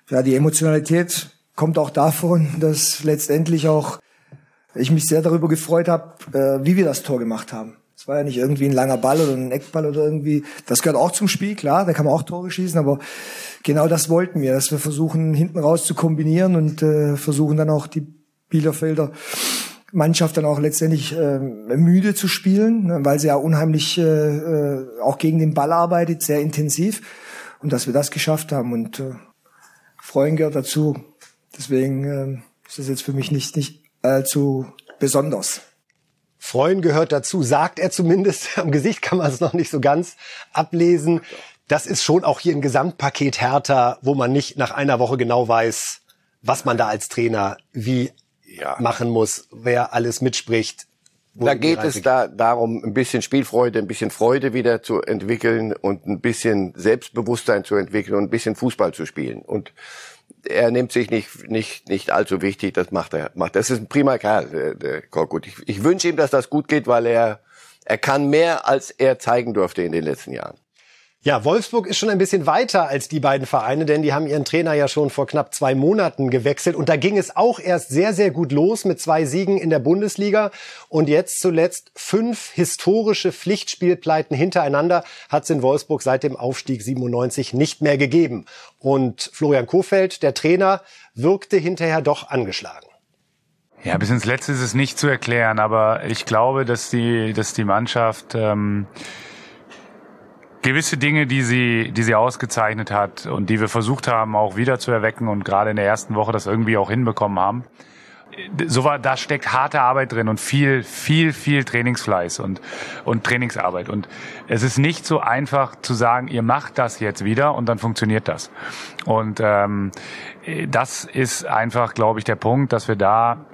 Ja, die Emotionalität kommt auch davon, dass letztendlich auch ich mich sehr darüber gefreut habe, äh, wie wir das Tor gemacht haben. Es war ja nicht irgendwie ein langer Ball oder ein Eckball oder irgendwie. Das gehört auch zum Spiel, klar, da kann man auch Tore schießen, aber genau das wollten wir, dass wir versuchen, hinten raus zu kombinieren und äh, versuchen dann auch die Bielefelder Mannschaft dann auch letztendlich äh, müde zu spielen, weil sie ja unheimlich äh, auch gegen den Ball arbeitet, sehr intensiv, und dass wir das geschafft haben, und äh, Freuen gehört dazu. Deswegen äh, ist das jetzt für mich nicht, nicht allzu besonders. Freuen gehört dazu, sagt er zumindest. Am Gesicht kann man es noch nicht so ganz ablesen. Das ist schon auch hier ein Gesamtpaket Hertha, wo man nicht nach einer Woche genau weiß, was man da als Trainer wie ja. machen muss, wer alles mitspricht. Da geht es da darum, ein bisschen Spielfreude, ein bisschen Freude wieder zu entwickeln und ein bisschen Selbstbewusstsein zu entwickeln und ein bisschen Fußball zu spielen. Und er nimmt sich nicht nicht nicht allzu wichtig. Das macht er. Macht das ist ein prima Kerl, der, der Korkut. Ich, ich wünsche ihm, dass das gut geht, weil er er kann mehr, als er zeigen durfte in den letzten Jahren. Ja, Wolfsburg ist schon ein bisschen weiter als die beiden Vereine, denn die haben ihren Trainer ja schon vor knapp zwei Monaten gewechselt. Und da ging es auch erst sehr, sehr gut los mit zwei Siegen in der Bundesliga. Und jetzt zuletzt fünf historische Pflichtspielpleiten hintereinander hat es in Wolfsburg seit dem Aufstieg siebenundneunzig nicht mehr gegeben. Und Florian Kohfeldt, der Trainer, wirkte hinterher doch angeschlagen. Ja, bis ins Letzte ist es nicht zu erklären, aber ich glaube, dass die, dass die Mannschaft... Ähm gewisse Dinge, die sie, die sie ausgezeichnet hat und die wir versucht haben, auch wieder zu erwecken und gerade in der ersten Woche das irgendwie auch hinbekommen haben. So war, da steckt harte Arbeit drin und viel, viel, viel Trainingsfleiß und, und Trainingsarbeit. Und es ist nicht so einfach zu sagen, ihr macht das jetzt wieder und dann funktioniert das. Und ähm, das ist einfach, glaube ich, der Punkt, dass wir da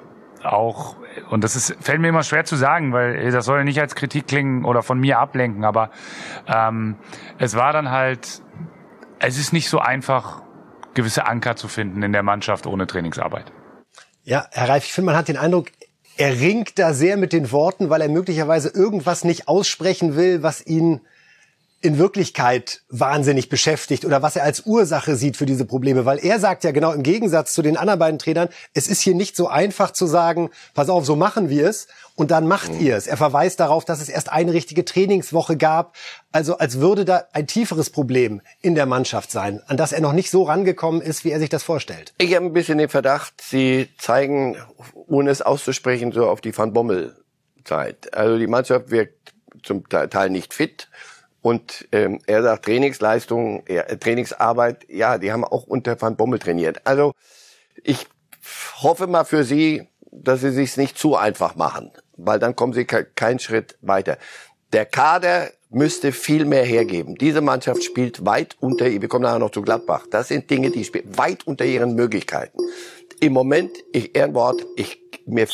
auch, und das ist, fällt mir immer schwer zu sagen, weil das soll ja nicht als Kritik klingen oder von mir ablenken, aber ähm, es war dann halt, es ist nicht so einfach, gewisse Anker zu finden in der Mannschaft ohne Trainingsarbeit. Ja, Herr Reif, ich finde, man hat den Eindruck, er ringt da sehr mit den Worten, weil er möglicherweise irgendwas nicht aussprechen will, was ihn in Wirklichkeit wahnsinnig beschäftigt oder was er als Ursache sieht für diese Probleme. Weil er sagt ja genau im Gegensatz zu den anderen beiden Trainern, es ist hier nicht so einfach zu sagen, pass auf, so machen wir es und dann macht mhm. ihr es. Er verweist darauf, dass es erst eine richtige Trainingswoche gab. Also als würde da ein tieferes Problem in der Mannschaft sein, an das er noch nicht so rangekommen ist, wie er sich das vorstellt. Ich habe ein bisschen den Verdacht, sie zeigen, ohne es auszusprechen, so auf die Van Bommel-Zeit. Also die Mannschaft wirkt zum Teil nicht fit. Und ähm, er sagt, Trainingsleistung, ja, Trainingsarbeit, ja, die haben auch unter Van Bommel trainiert. Also ich hoffe mal für sie, dass sie sich's nicht zu einfach machen, weil dann kommen sie ke- keinen Schritt weiter. Der Kader müsste viel mehr hergeben. Diese Mannschaft spielt weit unter, wir kommen nachher noch zu Gladbach, das sind Dinge, die spielen weit unter ihren Möglichkeiten. Im Moment, ich Ehrenwort, ich mir...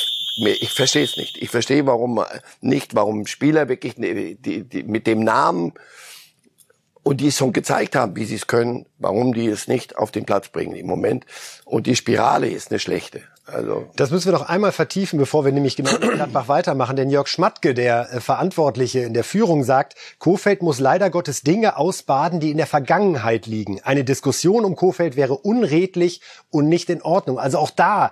Ich verstehe es nicht. Ich verstehe, warum nicht, warum Spieler wirklich die, die, die, mit dem Namen und die es schon gezeigt haben, wie sie es können, warum die es nicht auf den Platz bringen im Moment. Und die Spirale ist eine schlechte. Also das müssen wir noch einmal vertiefen, bevor wir nämlich genau mit Gladbach weitermachen. Denn Jörg Schmatke, der Verantwortliche in der Führung, sagt, Kohfeldt muss leider Gottes Dinge ausbaden, die in der Vergangenheit liegen. Eine Diskussion um Kohfeldt wäre unredlich und nicht in Ordnung. Also auch da...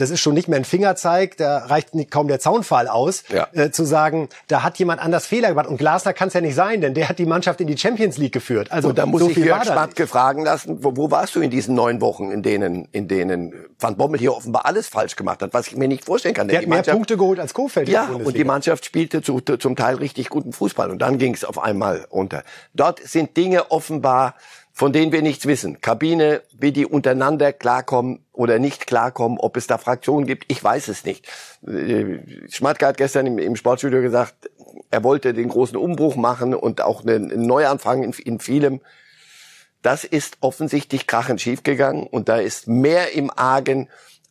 Das ist schon nicht mehr ein Fingerzeig, da reicht kaum der Zaunpfahl aus, ja. äh, zu sagen, da hat jemand anders Fehler gemacht. Und Glasner kann es ja nicht sein, denn der hat die Mannschaft in die Champions League geführt. Also und da muss so ich Jörg Schmatke fragen lassen, wo, wo warst du in diesen neun Wochen, in denen in denen Van Bommel hier offenbar alles falsch gemacht hat, was ich mir nicht vorstellen kann. Der hat mehr Punkte geholt als Kohfeldt. Ja, und die Mannschaft spielte zu, zum Teil richtig guten Fußball. Und dann ging es auf einmal unter. Dort sind Dinge offenbar... von denen wir nichts wissen. Kabine, wie die untereinander klarkommen oder nicht klarkommen, ob es da Fraktionen gibt, ich weiß es nicht. Schmatke hat gestern im, im Sportstudio gesagt, er wollte den großen Umbruch machen und auch einen Neuanfang in, in vielem. Das ist offensichtlich krachend schiefgegangen und da ist mehr im Argen,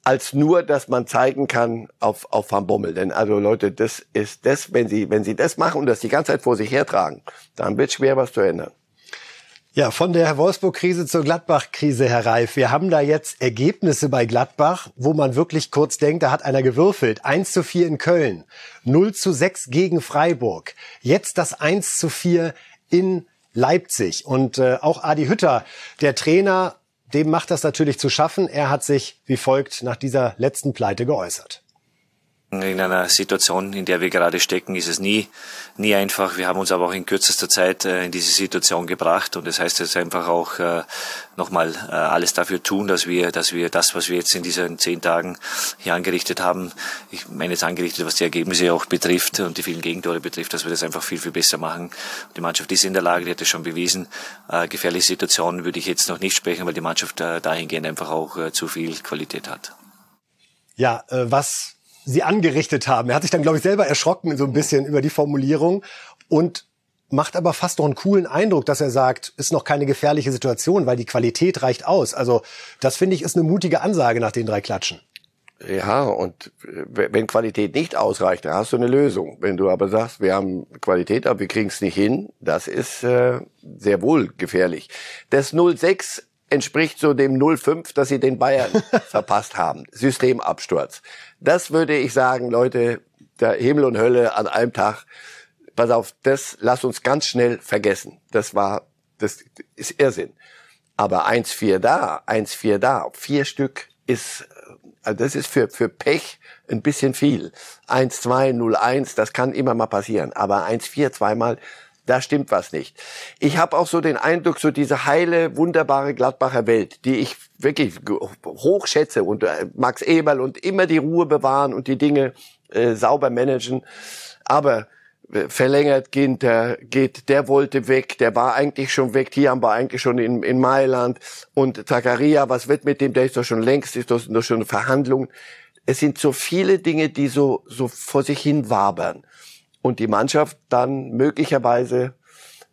als nur, dass man zeigen kann auf auf Van Bommel. Denn also Leute, das ist das, wenn Sie wenn Sie das machen und das die ganze Zeit vor sich hertragen, dann wird es schwer, was zu ändern. Ja, von der Wolfsburg-Krise zur Gladbach-Krise, Herr Reif. Wir haben da jetzt Ergebnisse bei Gladbach, wo man wirklich kurz denkt, da hat einer gewürfelt. eins zu vier in Köln, null zu sechs gegen Freiburg. Jetzt das eins zu vier in Leipzig. Und äh, auch Adi Hütter, der Trainer, dem macht das natürlich zu schaffen. Er hat sich wie folgt nach dieser letzten Pleite geäußert. In einer Situation, in der wir gerade stecken, ist es nie, nie einfach. Wir haben uns aber auch in kürzester Zeit in diese Situation gebracht und das heißt jetzt einfach auch nochmal alles dafür tun, dass wir, dass wir das, was wir jetzt in diesen zehn Tagen hier angerichtet haben, ich meine jetzt angerichtet, was die Ergebnisse auch betrifft und die vielen Gegentore betrifft, dass wir das einfach viel, viel besser machen. Die Mannschaft ist in der Lage, die hat es schon bewiesen. Gefährliche Situationen würde ich jetzt noch nicht sprechen, weil die Mannschaft dahingehend einfach auch zu viel Qualität hat. Ja, was Sie angerichtet haben. Er hat sich dann, glaube ich, selber erschrocken so ein bisschen über die Formulierung und macht aber fast noch einen coolen Eindruck, dass er sagt, ist noch keine gefährliche Situation, weil die Qualität reicht aus. Also das, finde ich, ist eine mutige Ansage nach den drei Klatschen. Ja, und wenn Qualität nicht ausreicht, dann hast du eine Lösung. Wenn du aber sagst, wir haben Qualität, aber wir kriegen es nicht hin, das ist äh, sehr wohl gefährlich. Das null sechs entspricht so dem null fünf, dass sie den Bayern verpasst haben. Systemabsturz. Das würde ich sagen, Leute, der Himmel und Hölle an einem Tag. Pass auf, das lass uns ganz schnell vergessen. Das war, das ist Irrsinn. Aber eins vier da, eins vier da, vier Stück ist, also das ist für, für Pech ein bisschen viel. eins zwei, null eins, das kann immer mal passieren. Aber eins vier zweimal, da stimmt was nicht. Ich habe auch so den Eindruck, so diese heile, wunderbare Gladbacher Welt, die ich wirklich hoch schätze und Max Eberl und immer die Ruhe bewahren und die Dinge äh, sauber managen. Aber äh, verlängert Ginter, geht, der wollte weg, der war eigentlich schon weg, hier haben wir eigentlich schon in, in Mailand. Und Zakaria, was wird mit dem, der ist doch schon längst, ist doch, doch schon eine Verhandlung. Es sind so viele Dinge, die so, so vor sich hin wabern. Und die Mannschaft dann möglicherweise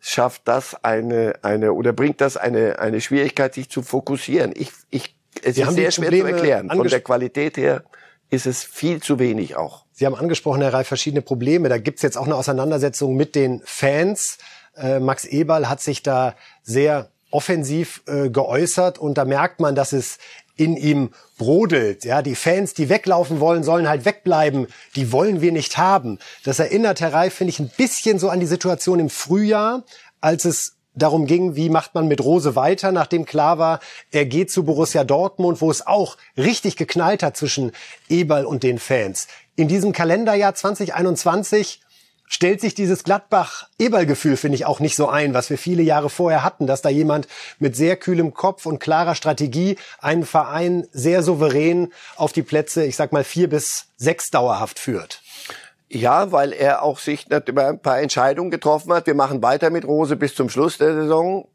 schafft das eine eine oder bringt das eine eine Schwierigkeit, sich zu fokussieren. Ich ich es ist sehr schwer zu erklären. Von der Qualität her ist es viel zu wenig auch. Sie haben angesprochen, Herr Reif, verschiedene Probleme. Da gibt's jetzt auch eine Auseinandersetzung mit den Fans. Äh, Max Eberl hat sich da sehr offensiv äh, geäußert und da merkt man, dass es in ihm brodelt. Ja, die Fans, die weglaufen wollen, sollen halt wegbleiben. Die wollen wir nicht haben. Das erinnert, Herr Reif, finde ich, ein bisschen so an die Situation im Frühjahr, als es darum ging, wie macht man mit Rose weiter, nachdem klar war, er geht zu Borussia Dortmund, wo es auch richtig geknallt hat zwischen Eberl und den Fans. In diesem Kalenderjahr zwanzig einundzwanzig stellt sich dieses Gladbach-Eberl-Gefühl, finde ich, auch nicht so ein, was wir viele Jahre vorher hatten, dass da jemand mit sehr kühlem Kopf und klarer Strategie einen Verein sehr souverän auf die Plätze, ich sag mal, vier bis sechs dauerhaft führt. Ja, weil er auch sich über ein paar Entscheidungen getroffen hat. Wir machen weiter mit Rose bis zum Schluss der Saison.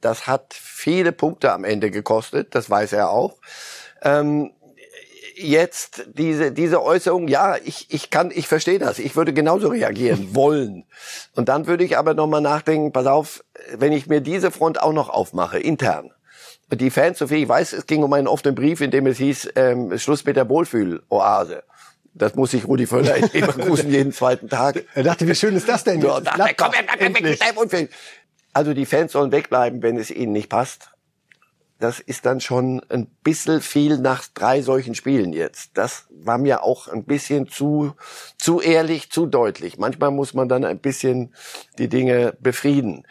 Das hat viele Punkte am Ende gekostet, das weiß er auch. Ähm Jetzt diese diese Äußerung, ja, ich ich kann ich verstehe das. Ich würde genauso reagieren wollen. Und dann würde ich aber nochmal nachdenken, pass auf, wenn ich mir diese Front auch noch aufmache intern. Die Fans, so viel ich weiß, es ging um einen offenen Brief, in dem es hieß ähm, Schluss mit der Wohlfühl-Oase. Das muss sich Rudi Völler in Leverkusen jeden zweiten Tag. Er dachte, wie schön ist das denn? So, dachte, komm, komm, also die Fans sollen wegbleiben, wenn es ihnen nicht passt. Das ist dann schon ein bisschen viel nach drei solchen Spielen jetzt. Das war mir auch ein bisschen zu zu ehrlich, zu deutlich. Manchmal muss man dann ein bisschen die Dinge befrieden.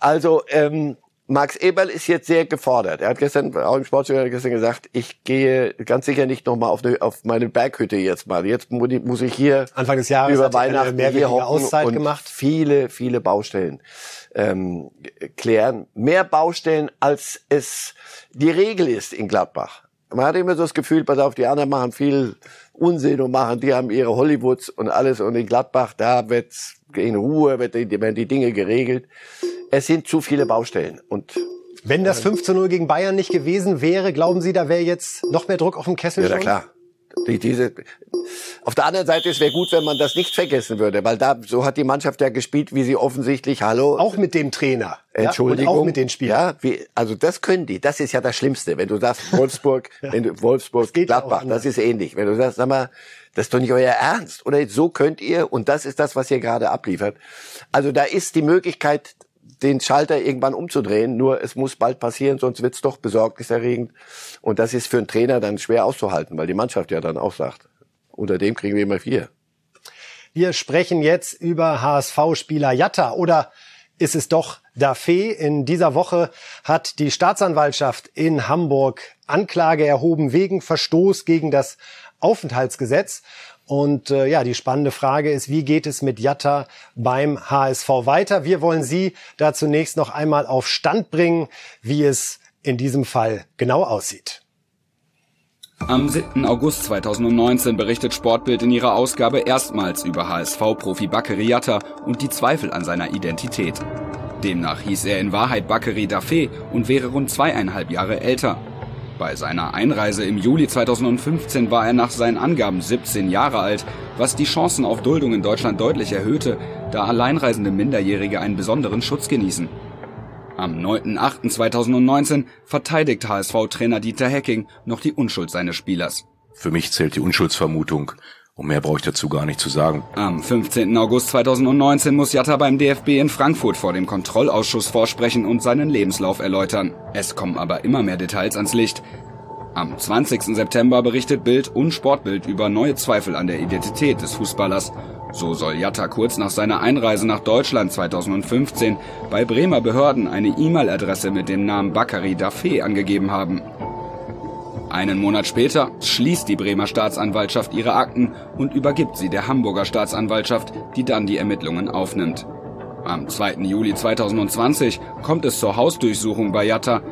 Also ähm, Max Eberl ist jetzt sehr gefordert. Er hat gestern auch im Sportstudio gestern gesagt, ich gehe ganz sicher nicht nochmal auf, ne, auf meine Berghütte jetzt mal. Jetzt muss ich hier Anfang des Jahres über Weihnachten hier hocken Auszeit und gemacht. viele, viele Baustellen ähm, klären. Mehr Baustellen, als es die Regel ist in Gladbach. Man hat immer so das Gefühl, pass auf, die anderen machen viel Unsinn und machen, die haben ihre Hollywoods und alles. Und in Gladbach, da wird's in Ruhe, werden die Dinge geregelt. Es sind zu viele Baustellen. Und wenn das fünf zu null gegen Bayern nicht gewesen wäre, glauben Sie, da wäre jetzt noch mehr Druck auf dem Kessel? Ja, schon? Na klar. Die, diese, auf der anderen Seite, es wäre gut, wenn man das nicht vergessen würde, weil da so hat die Mannschaft ja gespielt, wie sie offensichtlich, hallo. Auch mit dem Trainer. Entschuldigung. Ja, und auch mit den Spielern. Ja, wie, also das können die. Das ist ja das Schlimmste, wenn du sagst Wolfsburg, ja. wenn du Wolfsburg, das Gladbach, das ist ähnlich. Wenn du sagst, sag mal, das ist doch nicht euer Ernst, oder so könnt ihr, und das ist das, was ihr gerade abliefert. Also da ist die Möglichkeit, den Schalter irgendwann umzudrehen, nur es muss bald passieren, sonst wird's doch besorgniserregend. Und das ist für einen Trainer dann schwer auszuhalten, weil die Mannschaft ja dann auch sagt, unter dem kriegen wir immer vier. Wir sprechen jetzt über H S V-Spieler Jatta, oder ist es doch Daffé? In dieser Woche hat die Staatsanwaltschaft in Hamburg Anklage erhoben wegen Verstoß gegen das Aufenthaltsgesetz. Und äh, ja, die spannende Frage ist, wie geht es mit Jatta beim H S V weiter? Wir wollen Sie da zunächst noch einmal auf Stand bringen, wie es in diesem Fall genau aussieht. Am siebten August zweitausendneunzehn berichtet Sportbild in ihrer Ausgabe erstmals über H S V-Profi Bakary Jatta und die Zweifel an seiner Identität. Demnach hieß er in Wahrheit Bakary Daffé und wäre rund zweieinhalb Jahre älter. Bei seiner Einreise im Juli zweitausendfünfzehn war er nach seinen Angaben siebzehn Jahre alt, was die Chancen auf Duldung in Deutschland deutlich erhöhte, da alleinreisende Minderjährige einen besonderen Schutz genießen. Am neunten achten zweitausendneunzehn verteidigt H S V-Trainer Dieter Hecking noch die Unschuld seines Spielers. Für mich zählt die Unschuldsvermutung, und mehr brauche ich dazu gar nicht zu sagen. Am fünfzehnten August zweitausendneunzehn muss Jatta beim D F B in Frankfurt vor dem Kontrollausschuss vorsprechen und seinen Lebenslauf erläutern. Es kommen aber immer mehr Details ans Licht. Am zwanzigsten September berichtet Bild und Sportbild über neue Zweifel an der Identität des Fußballers. So soll Jatta kurz nach seiner Einreise nach Deutschland zweitausendfünfzehn bei Bremer Behörden eine E-Mail-Adresse mit dem Namen Bakary Daffé angegeben haben. Einen Monat später schließt die Bremer Staatsanwaltschaft ihre Akten und übergibt sie der Hamburger Staatsanwaltschaft, die dann die Ermittlungen aufnimmt. Am zweiten Juli zweitausendzwanzig kommt es zur Hausdurchsuchung bei Jatta.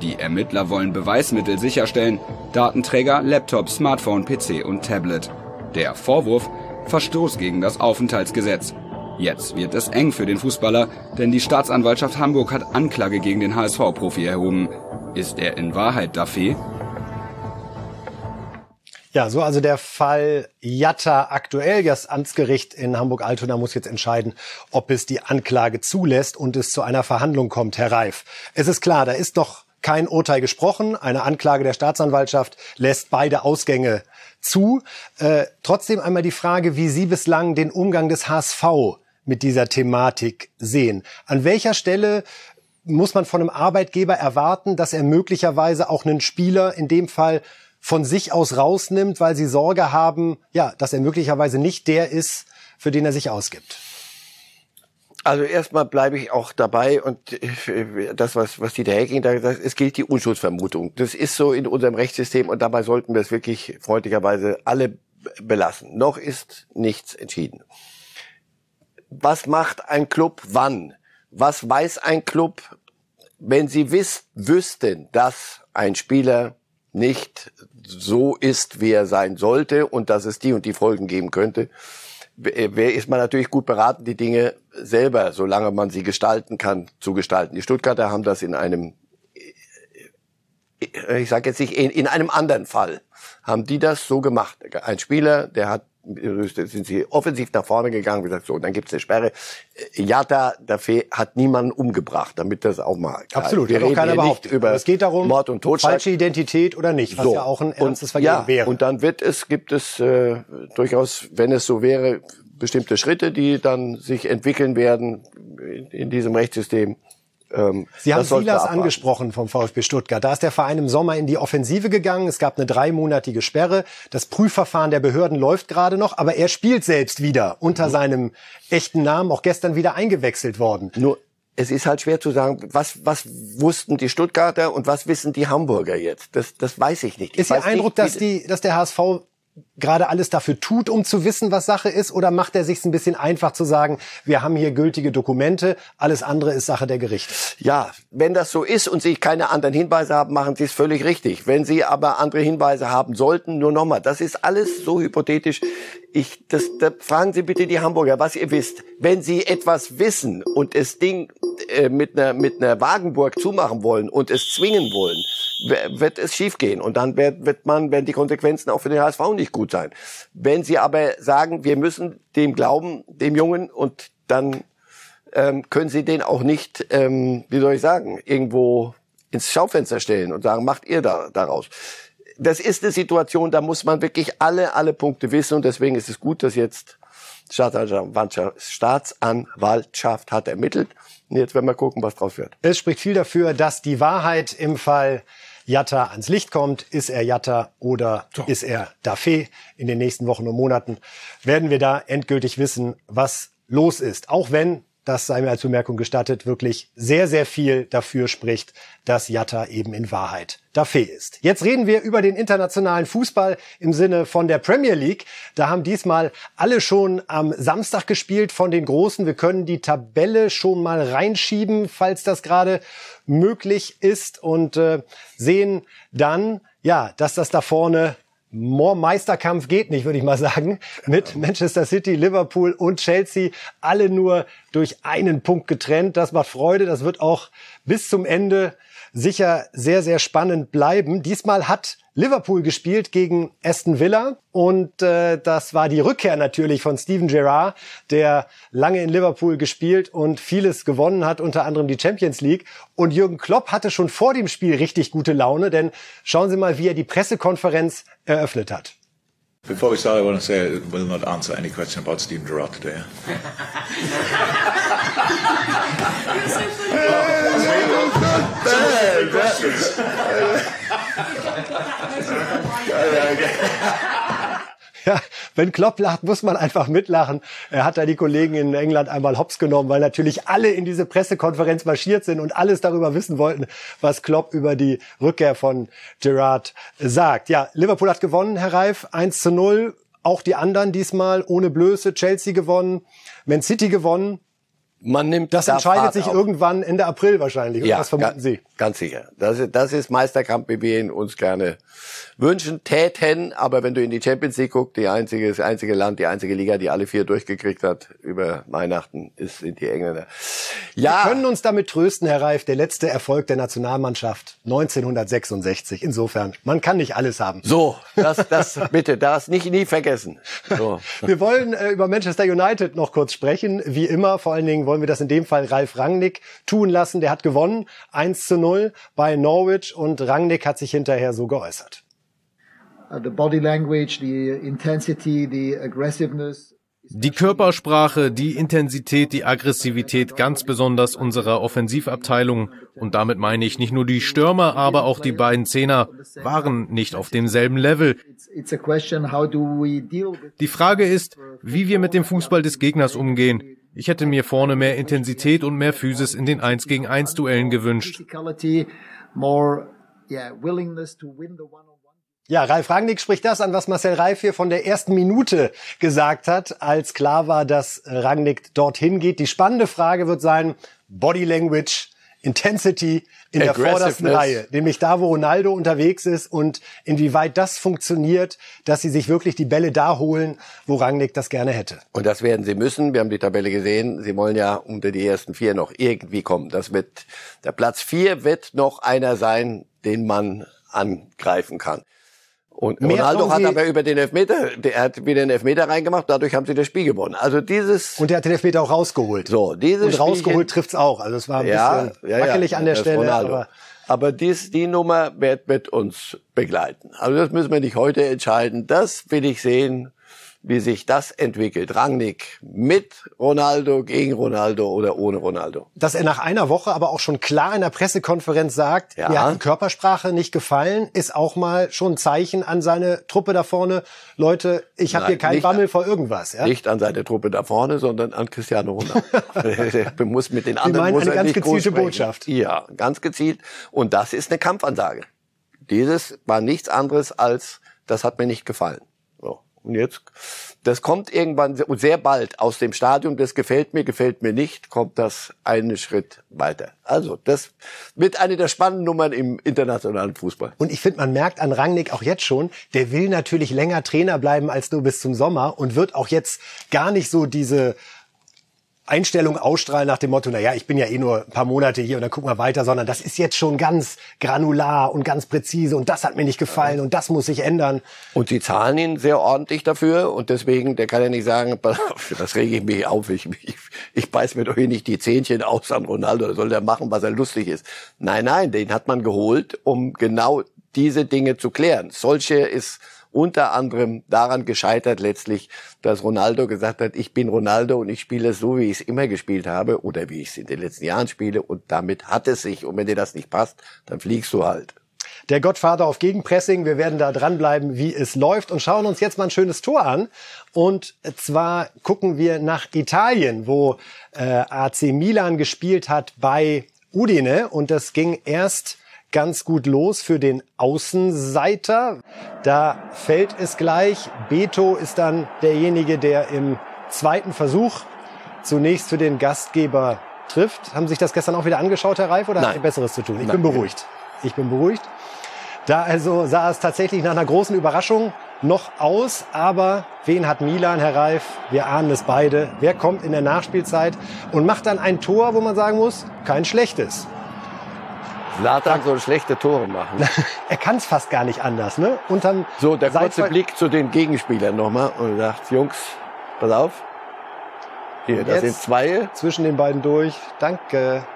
Die Ermittler wollen Beweismittel sicherstellen, Datenträger, Laptop, Smartphone, P C und Tablet. Der Vorwurf: Verstoß gegen das Aufenthaltsgesetz. Jetzt wird es eng für den Fußballer, denn die Staatsanwaltschaft Hamburg hat Anklage gegen den H S V-Profi erhoben. Ist er in Wahrheit Daffé? Ja, so also der Fall Jatta aktuell. Das Amtsgericht in Hamburg-Altona muss jetzt entscheiden, ob es die Anklage zulässt und es zu einer Verhandlung kommt, Herr Reif. Es ist klar, da ist noch kein Urteil gesprochen. Eine Anklage der Staatsanwaltschaft lässt beide Ausgänge zu. Äh, trotzdem einmal die Frage, wie Sie bislang den Umgang des H S V mit dieser Thematik sehen. An welcher Stelle muss man von einem Arbeitgeber erwarten, dass er möglicherweise auch einen Spieler in dem Fall von sich aus rausnimmt, weil sie Sorge haben, ja, dass er möglicherweise nicht der ist, für den er sich ausgibt? Also erstmal bleibe ich auch dabei, und das, was, was Dieter Hecking da gesagt hat, es gilt die Unschuldsvermutung. Das ist so in unserem Rechtssystem, und dabei sollten wir es wirklich freundlicherweise alle belassen. Noch ist nichts entschieden. Was macht ein Club wann? Was weiß ein Club, wenn sie wiss, wüssten, dass ein Spieler nicht so ist, wie er sein sollte, und dass es die und die Folgen geben könnte? Wer ist man natürlich gut beraten, die Dinge selber, solange man sie gestalten kann, zu gestalten. Die Stuttgarter haben das in einem, ich sage jetzt nicht, in einem anderen Fall, haben die das so gemacht. Ein Spieler, der hat, sind sie offensiv nach vorne gegangen, gesagt, so, dann gibt's eine Sperre. Jatta Daffé hat niemanden umgebracht, damit das auch mal. Absolut. Wir reden hier nicht über es geht darum, Mord und Totschlag, falsche Identität oder nicht, was so. Ja auch ein ernstes Vergehen ja, wäre. Und dann wird es, gibt es äh, durchaus, wenn es so wäre, bestimmte Schritte, die dann sich entwickeln werden in, in diesem Rechtssystem. Ähm, Sie haben Silas angesprochen vom VfB Stuttgart. Da ist der Verein im Sommer in die Offensive gegangen. Es gab eine dreimonatige Sperre. Das Prüfverfahren der Behörden läuft gerade noch, aber er spielt selbst wieder unter mhm. seinem echten Namen, auch gestern wieder eingewechselt worden. Nur, es ist halt schwer zu sagen, was, was wussten die Stuttgarter und was wissen die Hamburger jetzt? Das, das weiß ich nicht. Ist Ihr Eindruck, nicht, dass die, dass der H S V gerade alles dafür tut, um zu wissen, was Sache ist? Oder macht er sich ein bisschen einfach zu sagen, wir haben hier gültige Dokumente, alles andere ist Sache der Gerichte? Ja, wenn das so ist und Sie keine anderen Hinweise haben, machen Sie es völlig richtig. Wenn Sie aber andere Hinweise haben sollten, nur nochmal, das ist alles so hypothetisch. Ich, das, das, fragen Sie bitte die Hamburger, was ihr wisst. Wenn Sie etwas wissen und das Ding äh, mit einer mit einer Wagenburg zumachen wollen und es zwingen wollen, wird es schiefgehen und dann wird, wird man, werden die Konsequenzen auch für den H S V nicht gut sein. Wenn Sie aber sagen, wir müssen dem glauben, dem Jungen, und dann ähm, können Sie den auch nicht, ähm, wie soll ich sagen, irgendwo ins Schaufenster stellen und sagen, macht ihr da daraus. Das ist eine Situation, da muss man wirklich alle, alle Punkte wissen und deswegen ist es gut, dass jetzt Staatsanwaltschaft hat ermittelt. Und jetzt werden wir gucken, was draus wird. Es spricht viel dafür, dass die Wahrheit im Fall Jatta ans Licht kommt. Ist er Jatta oder so, ist er Daffé? In den nächsten Wochen und Monaten werden wir da endgültig wissen, was los ist. Auch wenn, das sei mir als Bemerkung gestattet, wirklich sehr, sehr viel dafür spricht, dass Jatta eben in Wahrheit Daffé ist. Jetzt reden wir über den internationalen Fußball im Sinne von der Premier League. Da haben diesmal alle schon am Samstag gespielt von den Großen. Wir können die Tabelle schon mal reinschieben, falls das gerade möglich ist, und äh, sehen dann, ja, dass das da vorne More Meisterkampf geht nicht, würde ich mal sagen, mit Manchester City, Liverpool und Chelsea, alle nur durch einen Punkt getrennt. Das macht Freude, das wird auch bis zum Ende sicher sehr, sehr spannend bleiben. Diesmal hat Liverpool gespielt gegen Aston Villa und äh, das war die Rückkehr natürlich von Steven Gerrard, der lange in Liverpool gespielt und vieles gewonnen hat, unter anderem die Champions League. Und Jürgen Klopp hatte schon vor dem Spiel richtig gute Laune, denn schauen Sie mal, wie er die Pressekonferenz eröffnet hat. Before we start, I want to say I will not answer any question about Steven Gerrard today. Ja, wenn Klopp lacht, muss man einfach mitlachen. Er hat da die Kollegen in England einmal hops genommen, weil natürlich alle in diese Pressekonferenz marschiert sind und alles darüber wissen wollten, was Klopp über die Rückkehr von Gerrard sagt. Ja, Liverpool hat gewonnen, Herr Reif, eins zu null. Auch die anderen diesmal ohne Blöße. Chelsea gewonnen, Man City gewonnen. Man nimmt das entscheidet sich irgendwann Ende April wahrscheinlich. Ja, was vermuten Sie? Ganz sicher. Das ist, das ist Meisterkampf, wie wir ihn uns gerne wünschen, täten. Aber wenn du in die Champions League guckst, die einzige, das einzige Land, die einzige Liga, die alle vier durchgekriegt hat über Weihnachten, ist, sind die Engländer. Ja. Wir können uns damit trösten, Herr Reif, der letzte Erfolg der Nationalmannschaft neunzehnhundertsechsundsechzig. Insofern, man kann nicht alles haben. So, das, das bitte, das nicht nie vergessen. So. Wir wollen äh, über Manchester United noch kurz sprechen, wie immer, vor allen Dingen wollen wir das in dem Fall Ralf Rangnick tun lassen. Der hat gewonnen, eins zu null bei Norwich, und Rangnick hat sich hinterher so geäußert. The body language, the intensity, the aggressiveness. Die Körpersprache, die Intensität, die Aggressivität, ganz besonders unserer Offensivabteilung, und damit meine ich nicht nur die Stürmer, aber auch die beiden Zehner, waren nicht auf demselben Level. Die Frage ist, wie wir mit dem Fußball des Gegners umgehen. Ich hätte mir vorne mehr Intensität und mehr Physis in den eins gegen eins Duellen gewünscht. Ja, Ralf Rangnick spricht das an, was Marcel Reif hier von der ersten Minute gesagt hat, als klar war, dass Rangnick dorthin geht. Die spannende Frage wird sein, Body Language, Intensity in der vordersten Reihe, nämlich da, wo Ronaldo unterwegs ist, und inwieweit das funktioniert, dass sie sich wirklich die Bälle da holen, wo Rangnick das gerne hätte. Und das werden sie müssen. Wir haben die Tabelle gesehen. Sie wollen ja unter die ersten vier noch irgendwie kommen. Das wird, der Platz vier wird noch einer sein, den man angreifen kann. Und Mehr Ronaldo hat aber über den Elfmeter, der hat wieder den Elfmeter reingemacht, dadurch haben sie das Spiel gewonnen. Also dieses. Und der hat den Elfmeter auch rausgeholt. So, dieses. Und rausgeholt trifft's auch. Also es war ein ja, bisschen ja, wackelig ja, an der Stelle. Aber, aber dies, die Nummer wird mit uns begleiten. Also das müssen wir nicht heute entscheiden. Das will ich sehen, wie sich das entwickelt. Rangnick mit Ronaldo, gegen Ronaldo oder ohne Ronaldo. Dass er nach einer Woche aber auch schon klar in der Pressekonferenz sagt, ja, mir hat die Körpersprache nicht gefallen, ist auch mal schon ein Zeichen an seine Truppe da vorne. Leute, ich habe hier keinen Bammel vor irgendwas. Ja? Nicht an seine Truppe da vorne, sondern an Cristiano Ronaldo. Man muss mit den anderen, muss er nicht groß sprechen. Eine ganz gezielte Botschaft. Ja, ganz gezielt. Und das ist eine Kampfansage. Dieses war nichts anderes als, das hat mir nicht gefallen. So. Und jetzt, das kommt irgendwann und sehr bald aus dem Stadium, das gefällt mir, gefällt mir nicht, kommt das einen Schritt weiter. Also das wird eine der spannenden Nummern im internationalen Fußball. Und ich finde, man merkt an Rangnick auch jetzt schon, der will natürlich länger Trainer bleiben als nur bis zum Sommer und wird auch jetzt gar nicht so diese Einstellung ausstrahlen nach dem Motto, naja, ich bin ja eh nur ein paar Monate hier und dann gucken wir weiter, sondern das ist jetzt schon ganz granular und ganz präzise und das hat mir nicht gefallen und das muss sich ändern. Und sie zahlen ihn sehr ordentlich dafür und deswegen, der kann ja nicht sagen, das rege ich mich auf, ich, ich, ich beiß mir doch hier nicht die Zähnchen aus an Ronaldo, soll der machen, was er lustig ist. Nein, nein, den hat man geholt, um genau diese Dinge zu klären. Solche ist unter anderem daran gescheitert letztlich, dass Ronaldo gesagt hat, ich bin Ronaldo und ich spiele es so, wie ich es immer gespielt habe oder wie ich es in den letzten Jahren spiele und damit hat es sich. Und wenn dir das nicht passt, dann fliegst du halt. Der Gottvater auf Gegenpressing, wir werden da dranbleiben, wie es läuft und schauen uns jetzt mal ein schönes Tor an. Und zwar gucken wir nach Italien, wo äh, A C Milan gespielt hat bei Udine und das ging erst ganz gut los für den Außenseiter. Da fällt es gleich. Beto ist dann derjenige, der im zweiten Versuch zunächst für den Gastgeber trifft. Haben Sie sich das gestern auch wieder angeschaut, Herr Reif, oder Nein. Hat ihr Besseres zu tun? Ich Nein. bin beruhigt. Ich bin beruhigt. Da also sah es tatsächlich nach einer großen Überraschung noch aus. Aber wen hat Milan, Herr Reif? Wir ahnen es beide. Wer kommt in der Nachspielzeit und macht dann ein Tor, wo man sagen muss, kein schlechtes. Zlatan soll schlechte Tore machen. Er kann es fast gar nicht anders, ne? Unterm so, der kurze Seitfall Blick zu den Gegenspielern nochmal und sagt, Jungs, pass auf. Hier, da sind zwei. Zwischen den beiden durch. Danke.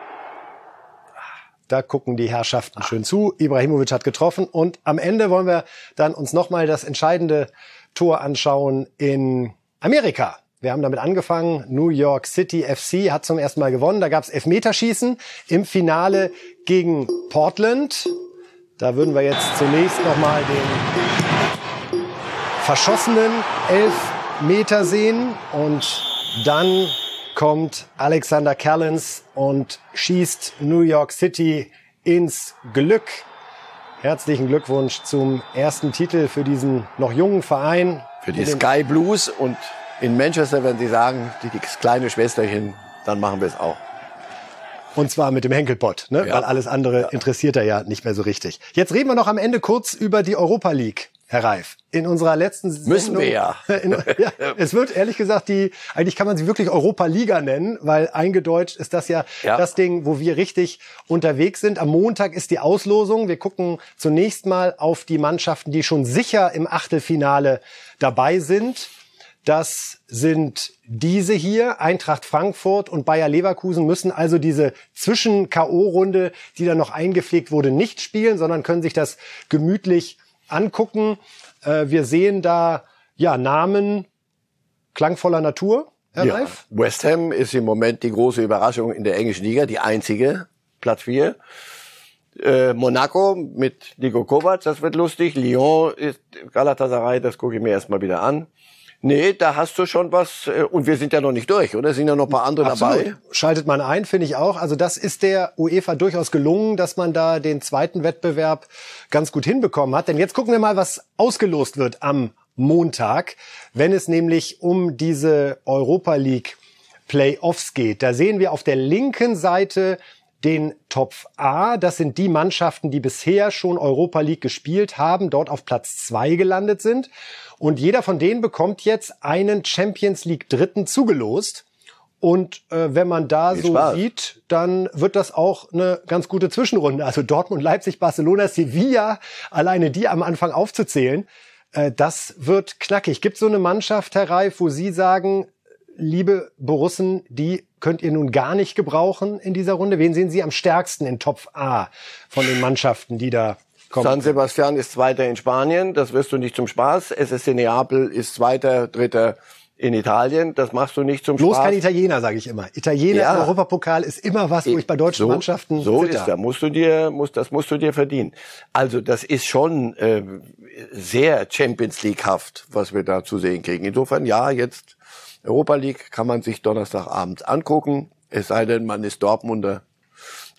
Da gucken die Herrschaften schön zu. Ibrahimovic hat getroffen und am Ende wollen wir dann uns nochmal das entscheidende Tor anschauen in Amerika. Wir haben damit angefangen, New York City F C hat zum ersten Mal gewonnen. Da gab es Elfmeterschießen im Finale gegen Portland. Da würden wir jetzt zunächst nochmal den verschossenen Elfmeter sehen. Und dann kommt Alexander Callens und schießt New York City ins Glück. Herzlichen Glückwunsch zum ersten Titel für diesen noch jungen Verein. Für die Sky Blues und in Manchester, wenn sie sagen, das kleine Schwesterchen, dann machen wir es auch. Und zwar mit dem Henkelpott, ne? Ja. Weil alles andere interessiert er ja nicht mehr so richtig. Jetzt reden wir noch am Ende kurz über die Europa League, Herr Reif. In unserer letzten Sendung... Müssen wir ja. In, ja. Es wird ehrlich gesagt, die eigentlich kann man sie wirklich Europa-Liga nennen, weil eingedeutscht ist das ja, ja das Ding, wo wir richtig unterwegs sind. Am Montag ist die Auslosung. Wir gucken zunächst mal auf die Mannschaften, die schon sicher im Achtelfinale dabei sind. Das sind diese hier, Eintracht Frankfurt und Bayer Leverkusen müssen also diese Zwischen-K O-Runde, die dann noch eingepflegt wurde, nicht spielen, sondern können sich das gemütlich angucken. Äh, wir sehen da ja Namen klangvoller Natur, Herr ja, Reif. West Ham ist im Moment die große Überraschung in der englischen Liga, die einzige, Platz vier. Äh, Monaco mit Niko Kovac, das wird lustig. Lyon ist Galatasaray, das gucke ich mir erstmal wieder an. Nee, da hast du schon was. Und wir sind ja noch nicht durch, oder? Es sind ja noch ein paar andere Absolut. Dabei. Schaltet man ein, finde ich auch. Also das ist der UEFA durchaus gelungen, dass man da den zweiten Wettbewerb ganz gut hinbekommen hat. Denn jetzt gucken wir mal, was ausgelost wird am Montag, wenn es nämlich um diese Europa League Playoffs geht. Da sehen wir auf der linken Seite den Topf A, das sind die Mannschaften, die bisher schon Europa League gespielt haben, dort auf Platz zwei gelandet sind. Und jeder von denen bekommt jetzt einen Champions League Dritten zugelost. Und äh, wenn man da Viel so Spaß. Sieht, dann wird das auch eine ganz gute Zwischenrunde. Also Dortmund, Leipzig, Barcelona, Sevilla, alleine die am Anfang aufzuzählen, äh, das wird knackig. Gibt es so eine Mannschaft, Herr Reif, wo Sie sagen, liebe Borussen, die könnt ihr nun gar nicht gebrauchen in dieser Runde? Wen sehen Sie am stärksten in Topf A von den Mannschaften, die da kommen? San Sebastian ist Zweiter in Spanien, das wirst du nicht zum Spaß. S S C Neapel ist Zweiter, Dritter in Italien, das machst du nicht zum Bloß Spaß. Bloß kein Italiener, sage ich immer. Italiener ja. im Europapokal ist immer was, wo ich bei deutschen so, Mannschaften So zitter. Ist da. Musst du dir, musst, das musst du dir verdienen. Also das ist schon äh, sehr Champions League-haft, was wir da zu sehen kriegen. Insofern ja, jetzt... Europa League kann man sich Donnerstagabend angucken, es sei denn, man ist Dortmunder.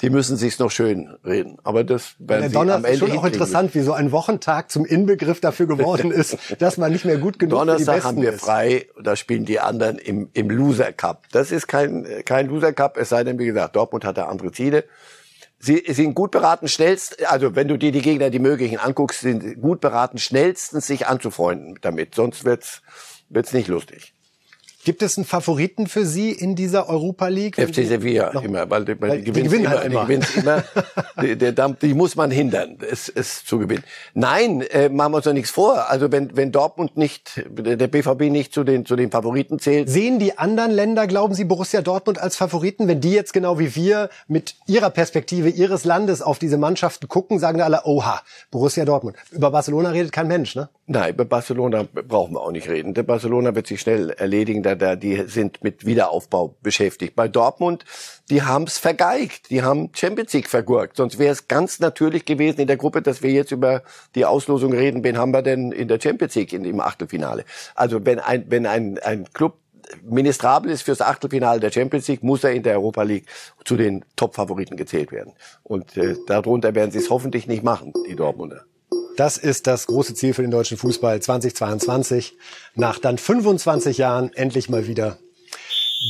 die müssen sich's noch schön reden. Aber das werden sie am Ende hinkriegen. Schon auch interessant, wie so ein Wochentag zum Inbegriff dafür geworden ist, dass man nicht mehr gut genug für die Besten ist. Donnerstag haben wir frei, da spielen die anderen im, im Loser Cup. Das ist kein, kein Loser Cup, es sei denn, wie gesagt, Dortmund hat da andere Ziele. Sie sind gut beraten, schnellst, also wenn du dir die Gegner, die möglichen anguckst, sind gut beraten, schnellstens sich anzufreunden damit. Sonst wird's, wird's nicht lustig. Gibt es einen Favoriten für Sie in dieser Europa League? F C Sevilla immer, weil die, weil die gewinnen halt immer. Die, immer. die, der Dampf, die muss man hindern, es, es zu gewinnen. Nein, äh, machen wir uns doch nichts vor. Also wenn wenn Dortmund nicht, der B V B nicht zu den zu den Favoriten zählt. Sehen die anderen Länder, glauben Sie, Borussia Dortmund als Favoriten? Wenn die jetzt genau wie wir mit ihrer Perspektive ihres Landes auf diese Mannschaften gucken, sagen da alle, oha, Borussia Dortmund. Über Barcelona redet kein Mensch, ne? Nein, über Barcelona brauchen wir auch nicht reden. Der Barcelona wird sich schnell erledigen. Da, die sind mit Wiederaufbau beschäftigt. Bei Dortmund, die haben es vergeigt. Die haben Champions League vergurkt. Sonst wäre es ganz natürlich gewesen in der Gruppe, dass wir jetzt über die Auslosung reden. Wen haben wir denn in der Champions League in, im Achtelfinale? Also wenn ein, wenn ein, ein Club ministrabel ist fürs Achtelfinale der Champions League, muss er in der Europa League zu den Top-Favoriten gezählt werden. Und äh, darunter werden sie es hoffentlich nicht machen, die Dortmunder. Das ist das große Ziel für den deutschen Fußball zweitausendzweiundzwanzig. Nach dann fünfundzwanzig Jahren endlich mal wieder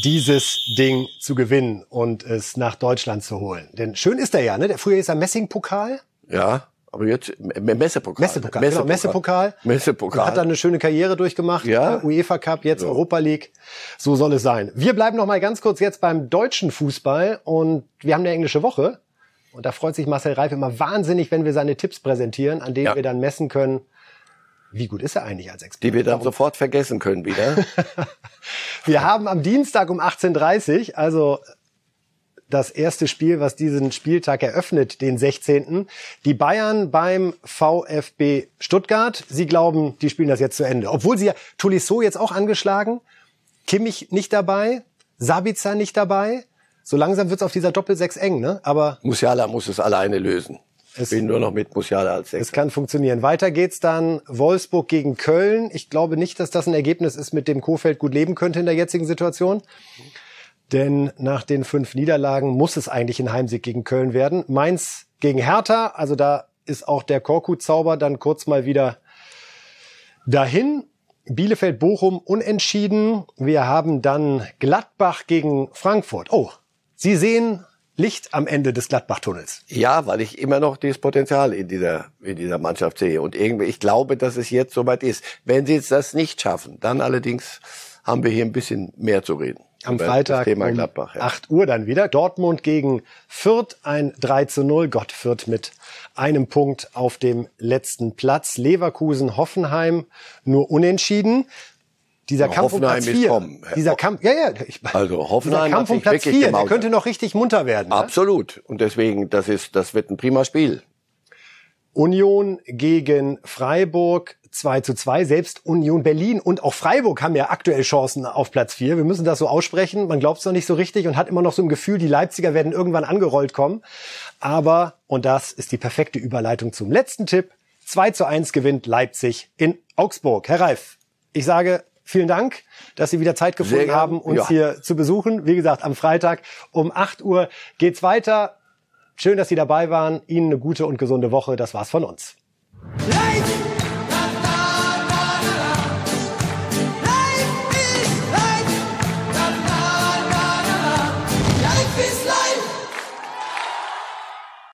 dieses Ding zu gewinnen und es nach Deutschland zu holen. Denn schön ist er ja, ne? Der früher ist er Messingpokal. Ja, aber jetzt Messepokal. Messepokal, genau, Messepokal. Messepokal. Hat dann eine schöne Karriere durchgemacht. Ja. Ne? UEFA Cup, jetzt so. Europa League. So soll es sein. Wir bleiben noch mal ganz kurz jetzt beim deutschen Fußball und wir haben eine englische Woche. Und da freut sich Marcel Reif immer wahnsinnig, wenn wir seine Tipps präsentieren, an denen ja. wir dann messen können, wie gut ist er eigentlich als Experte. Die wir dann Darum sofort vergessen können wieder. Wir haben am Dienstag um achtzehn Uhr dreißig, also das erste Spiel, was diesen Spieltag eröffnet, den sechzehnten Die Bayern beim VfB Stuttgart. Sie glauben, die spielen das jetzt zu Ende. Obwohl sie ja Tolisso jetzt auch angeschlagen, Kimmich nicht dabei, Sabitzer nicht dabei. So langsam wird's auf dieser Doppelsechs eng, ne? Aber Musiala muss es alleine lösen. Ich bin nur noch mit Musiala als Sechser. Es kann funktionieren. Weiter geht's dann Wolfsburg gegen Köln. Ich glaube nicht, dass das ein Ergebnis ist, mit dem Kohfeldt gut leben könnte in der jetzigen Situation. Denn nach den fünf Niederlagen muss es eigentlich ein Heimsieg gegen Köln werden. Mainz gegen Hertha, also da ist auch der Korkut-Zauber dann kurz mal wieder dahin. Bielefeld, Bochum unentschieden. Wir haben dann Gladbach gegen Frankfurt. Oh. Sie sehen Licht am Ende des Gladbach-Tunnels. Ja, weil ich immer noch dieses Potenzial in dieser, in dieser Mannschaft sehe. Und irgendwie, ich glaube, dass es jetzt soweit ist. Wenn sie jetzt das nicht schaffen, dann allerdings haben wir hier ein bisschen mehr zu reden. Am Freitag um Gladbach, ja. acht Uhr dann wieder. Dortmund gegen Fürth, ein drei zu null. Gott, Fürth mit einem Punkt auf dem letzten Platz. Leverkusen, Hoffenheim, nur unentschieden. Dieser ja, Kampf Hoffenheim um Platz vier, dieser Kampf, ja, ja, ich, also Hoffenheim dieser Kampf um Platz vier, der könnte noch richtig munter werden. Absolut. Ne? Und deswegen, das ist, das wird ein prima Spiel. Union gegen Freiburg zwei zu zwei. Selbst Union Berlin und auch Freiburg haben ja aktuell Chancen auf Platz vier. Wir müssen das so aussprechen. Man glaubt es noch nicht so richtig und hat immer noch so ein Gefühl, die Leipziger werden irgendwann angerollt kommen. Aber, und das ist die perfekte Überleitung zum letzten Tipp, zwei zu eins gewinnt Leipzig in Augsburg. Herr Reif, ich sage, vielen Dank, dass Sie wieder Zeit gefunden haben, uns ja. hier zu besuchen. Wie gesagt, am Freitag um acht Uhr geht's weiter. Schön, dass Sie dabei waren. Ihnen eine gute und gesunde Woche. Das war's von uns. Leid!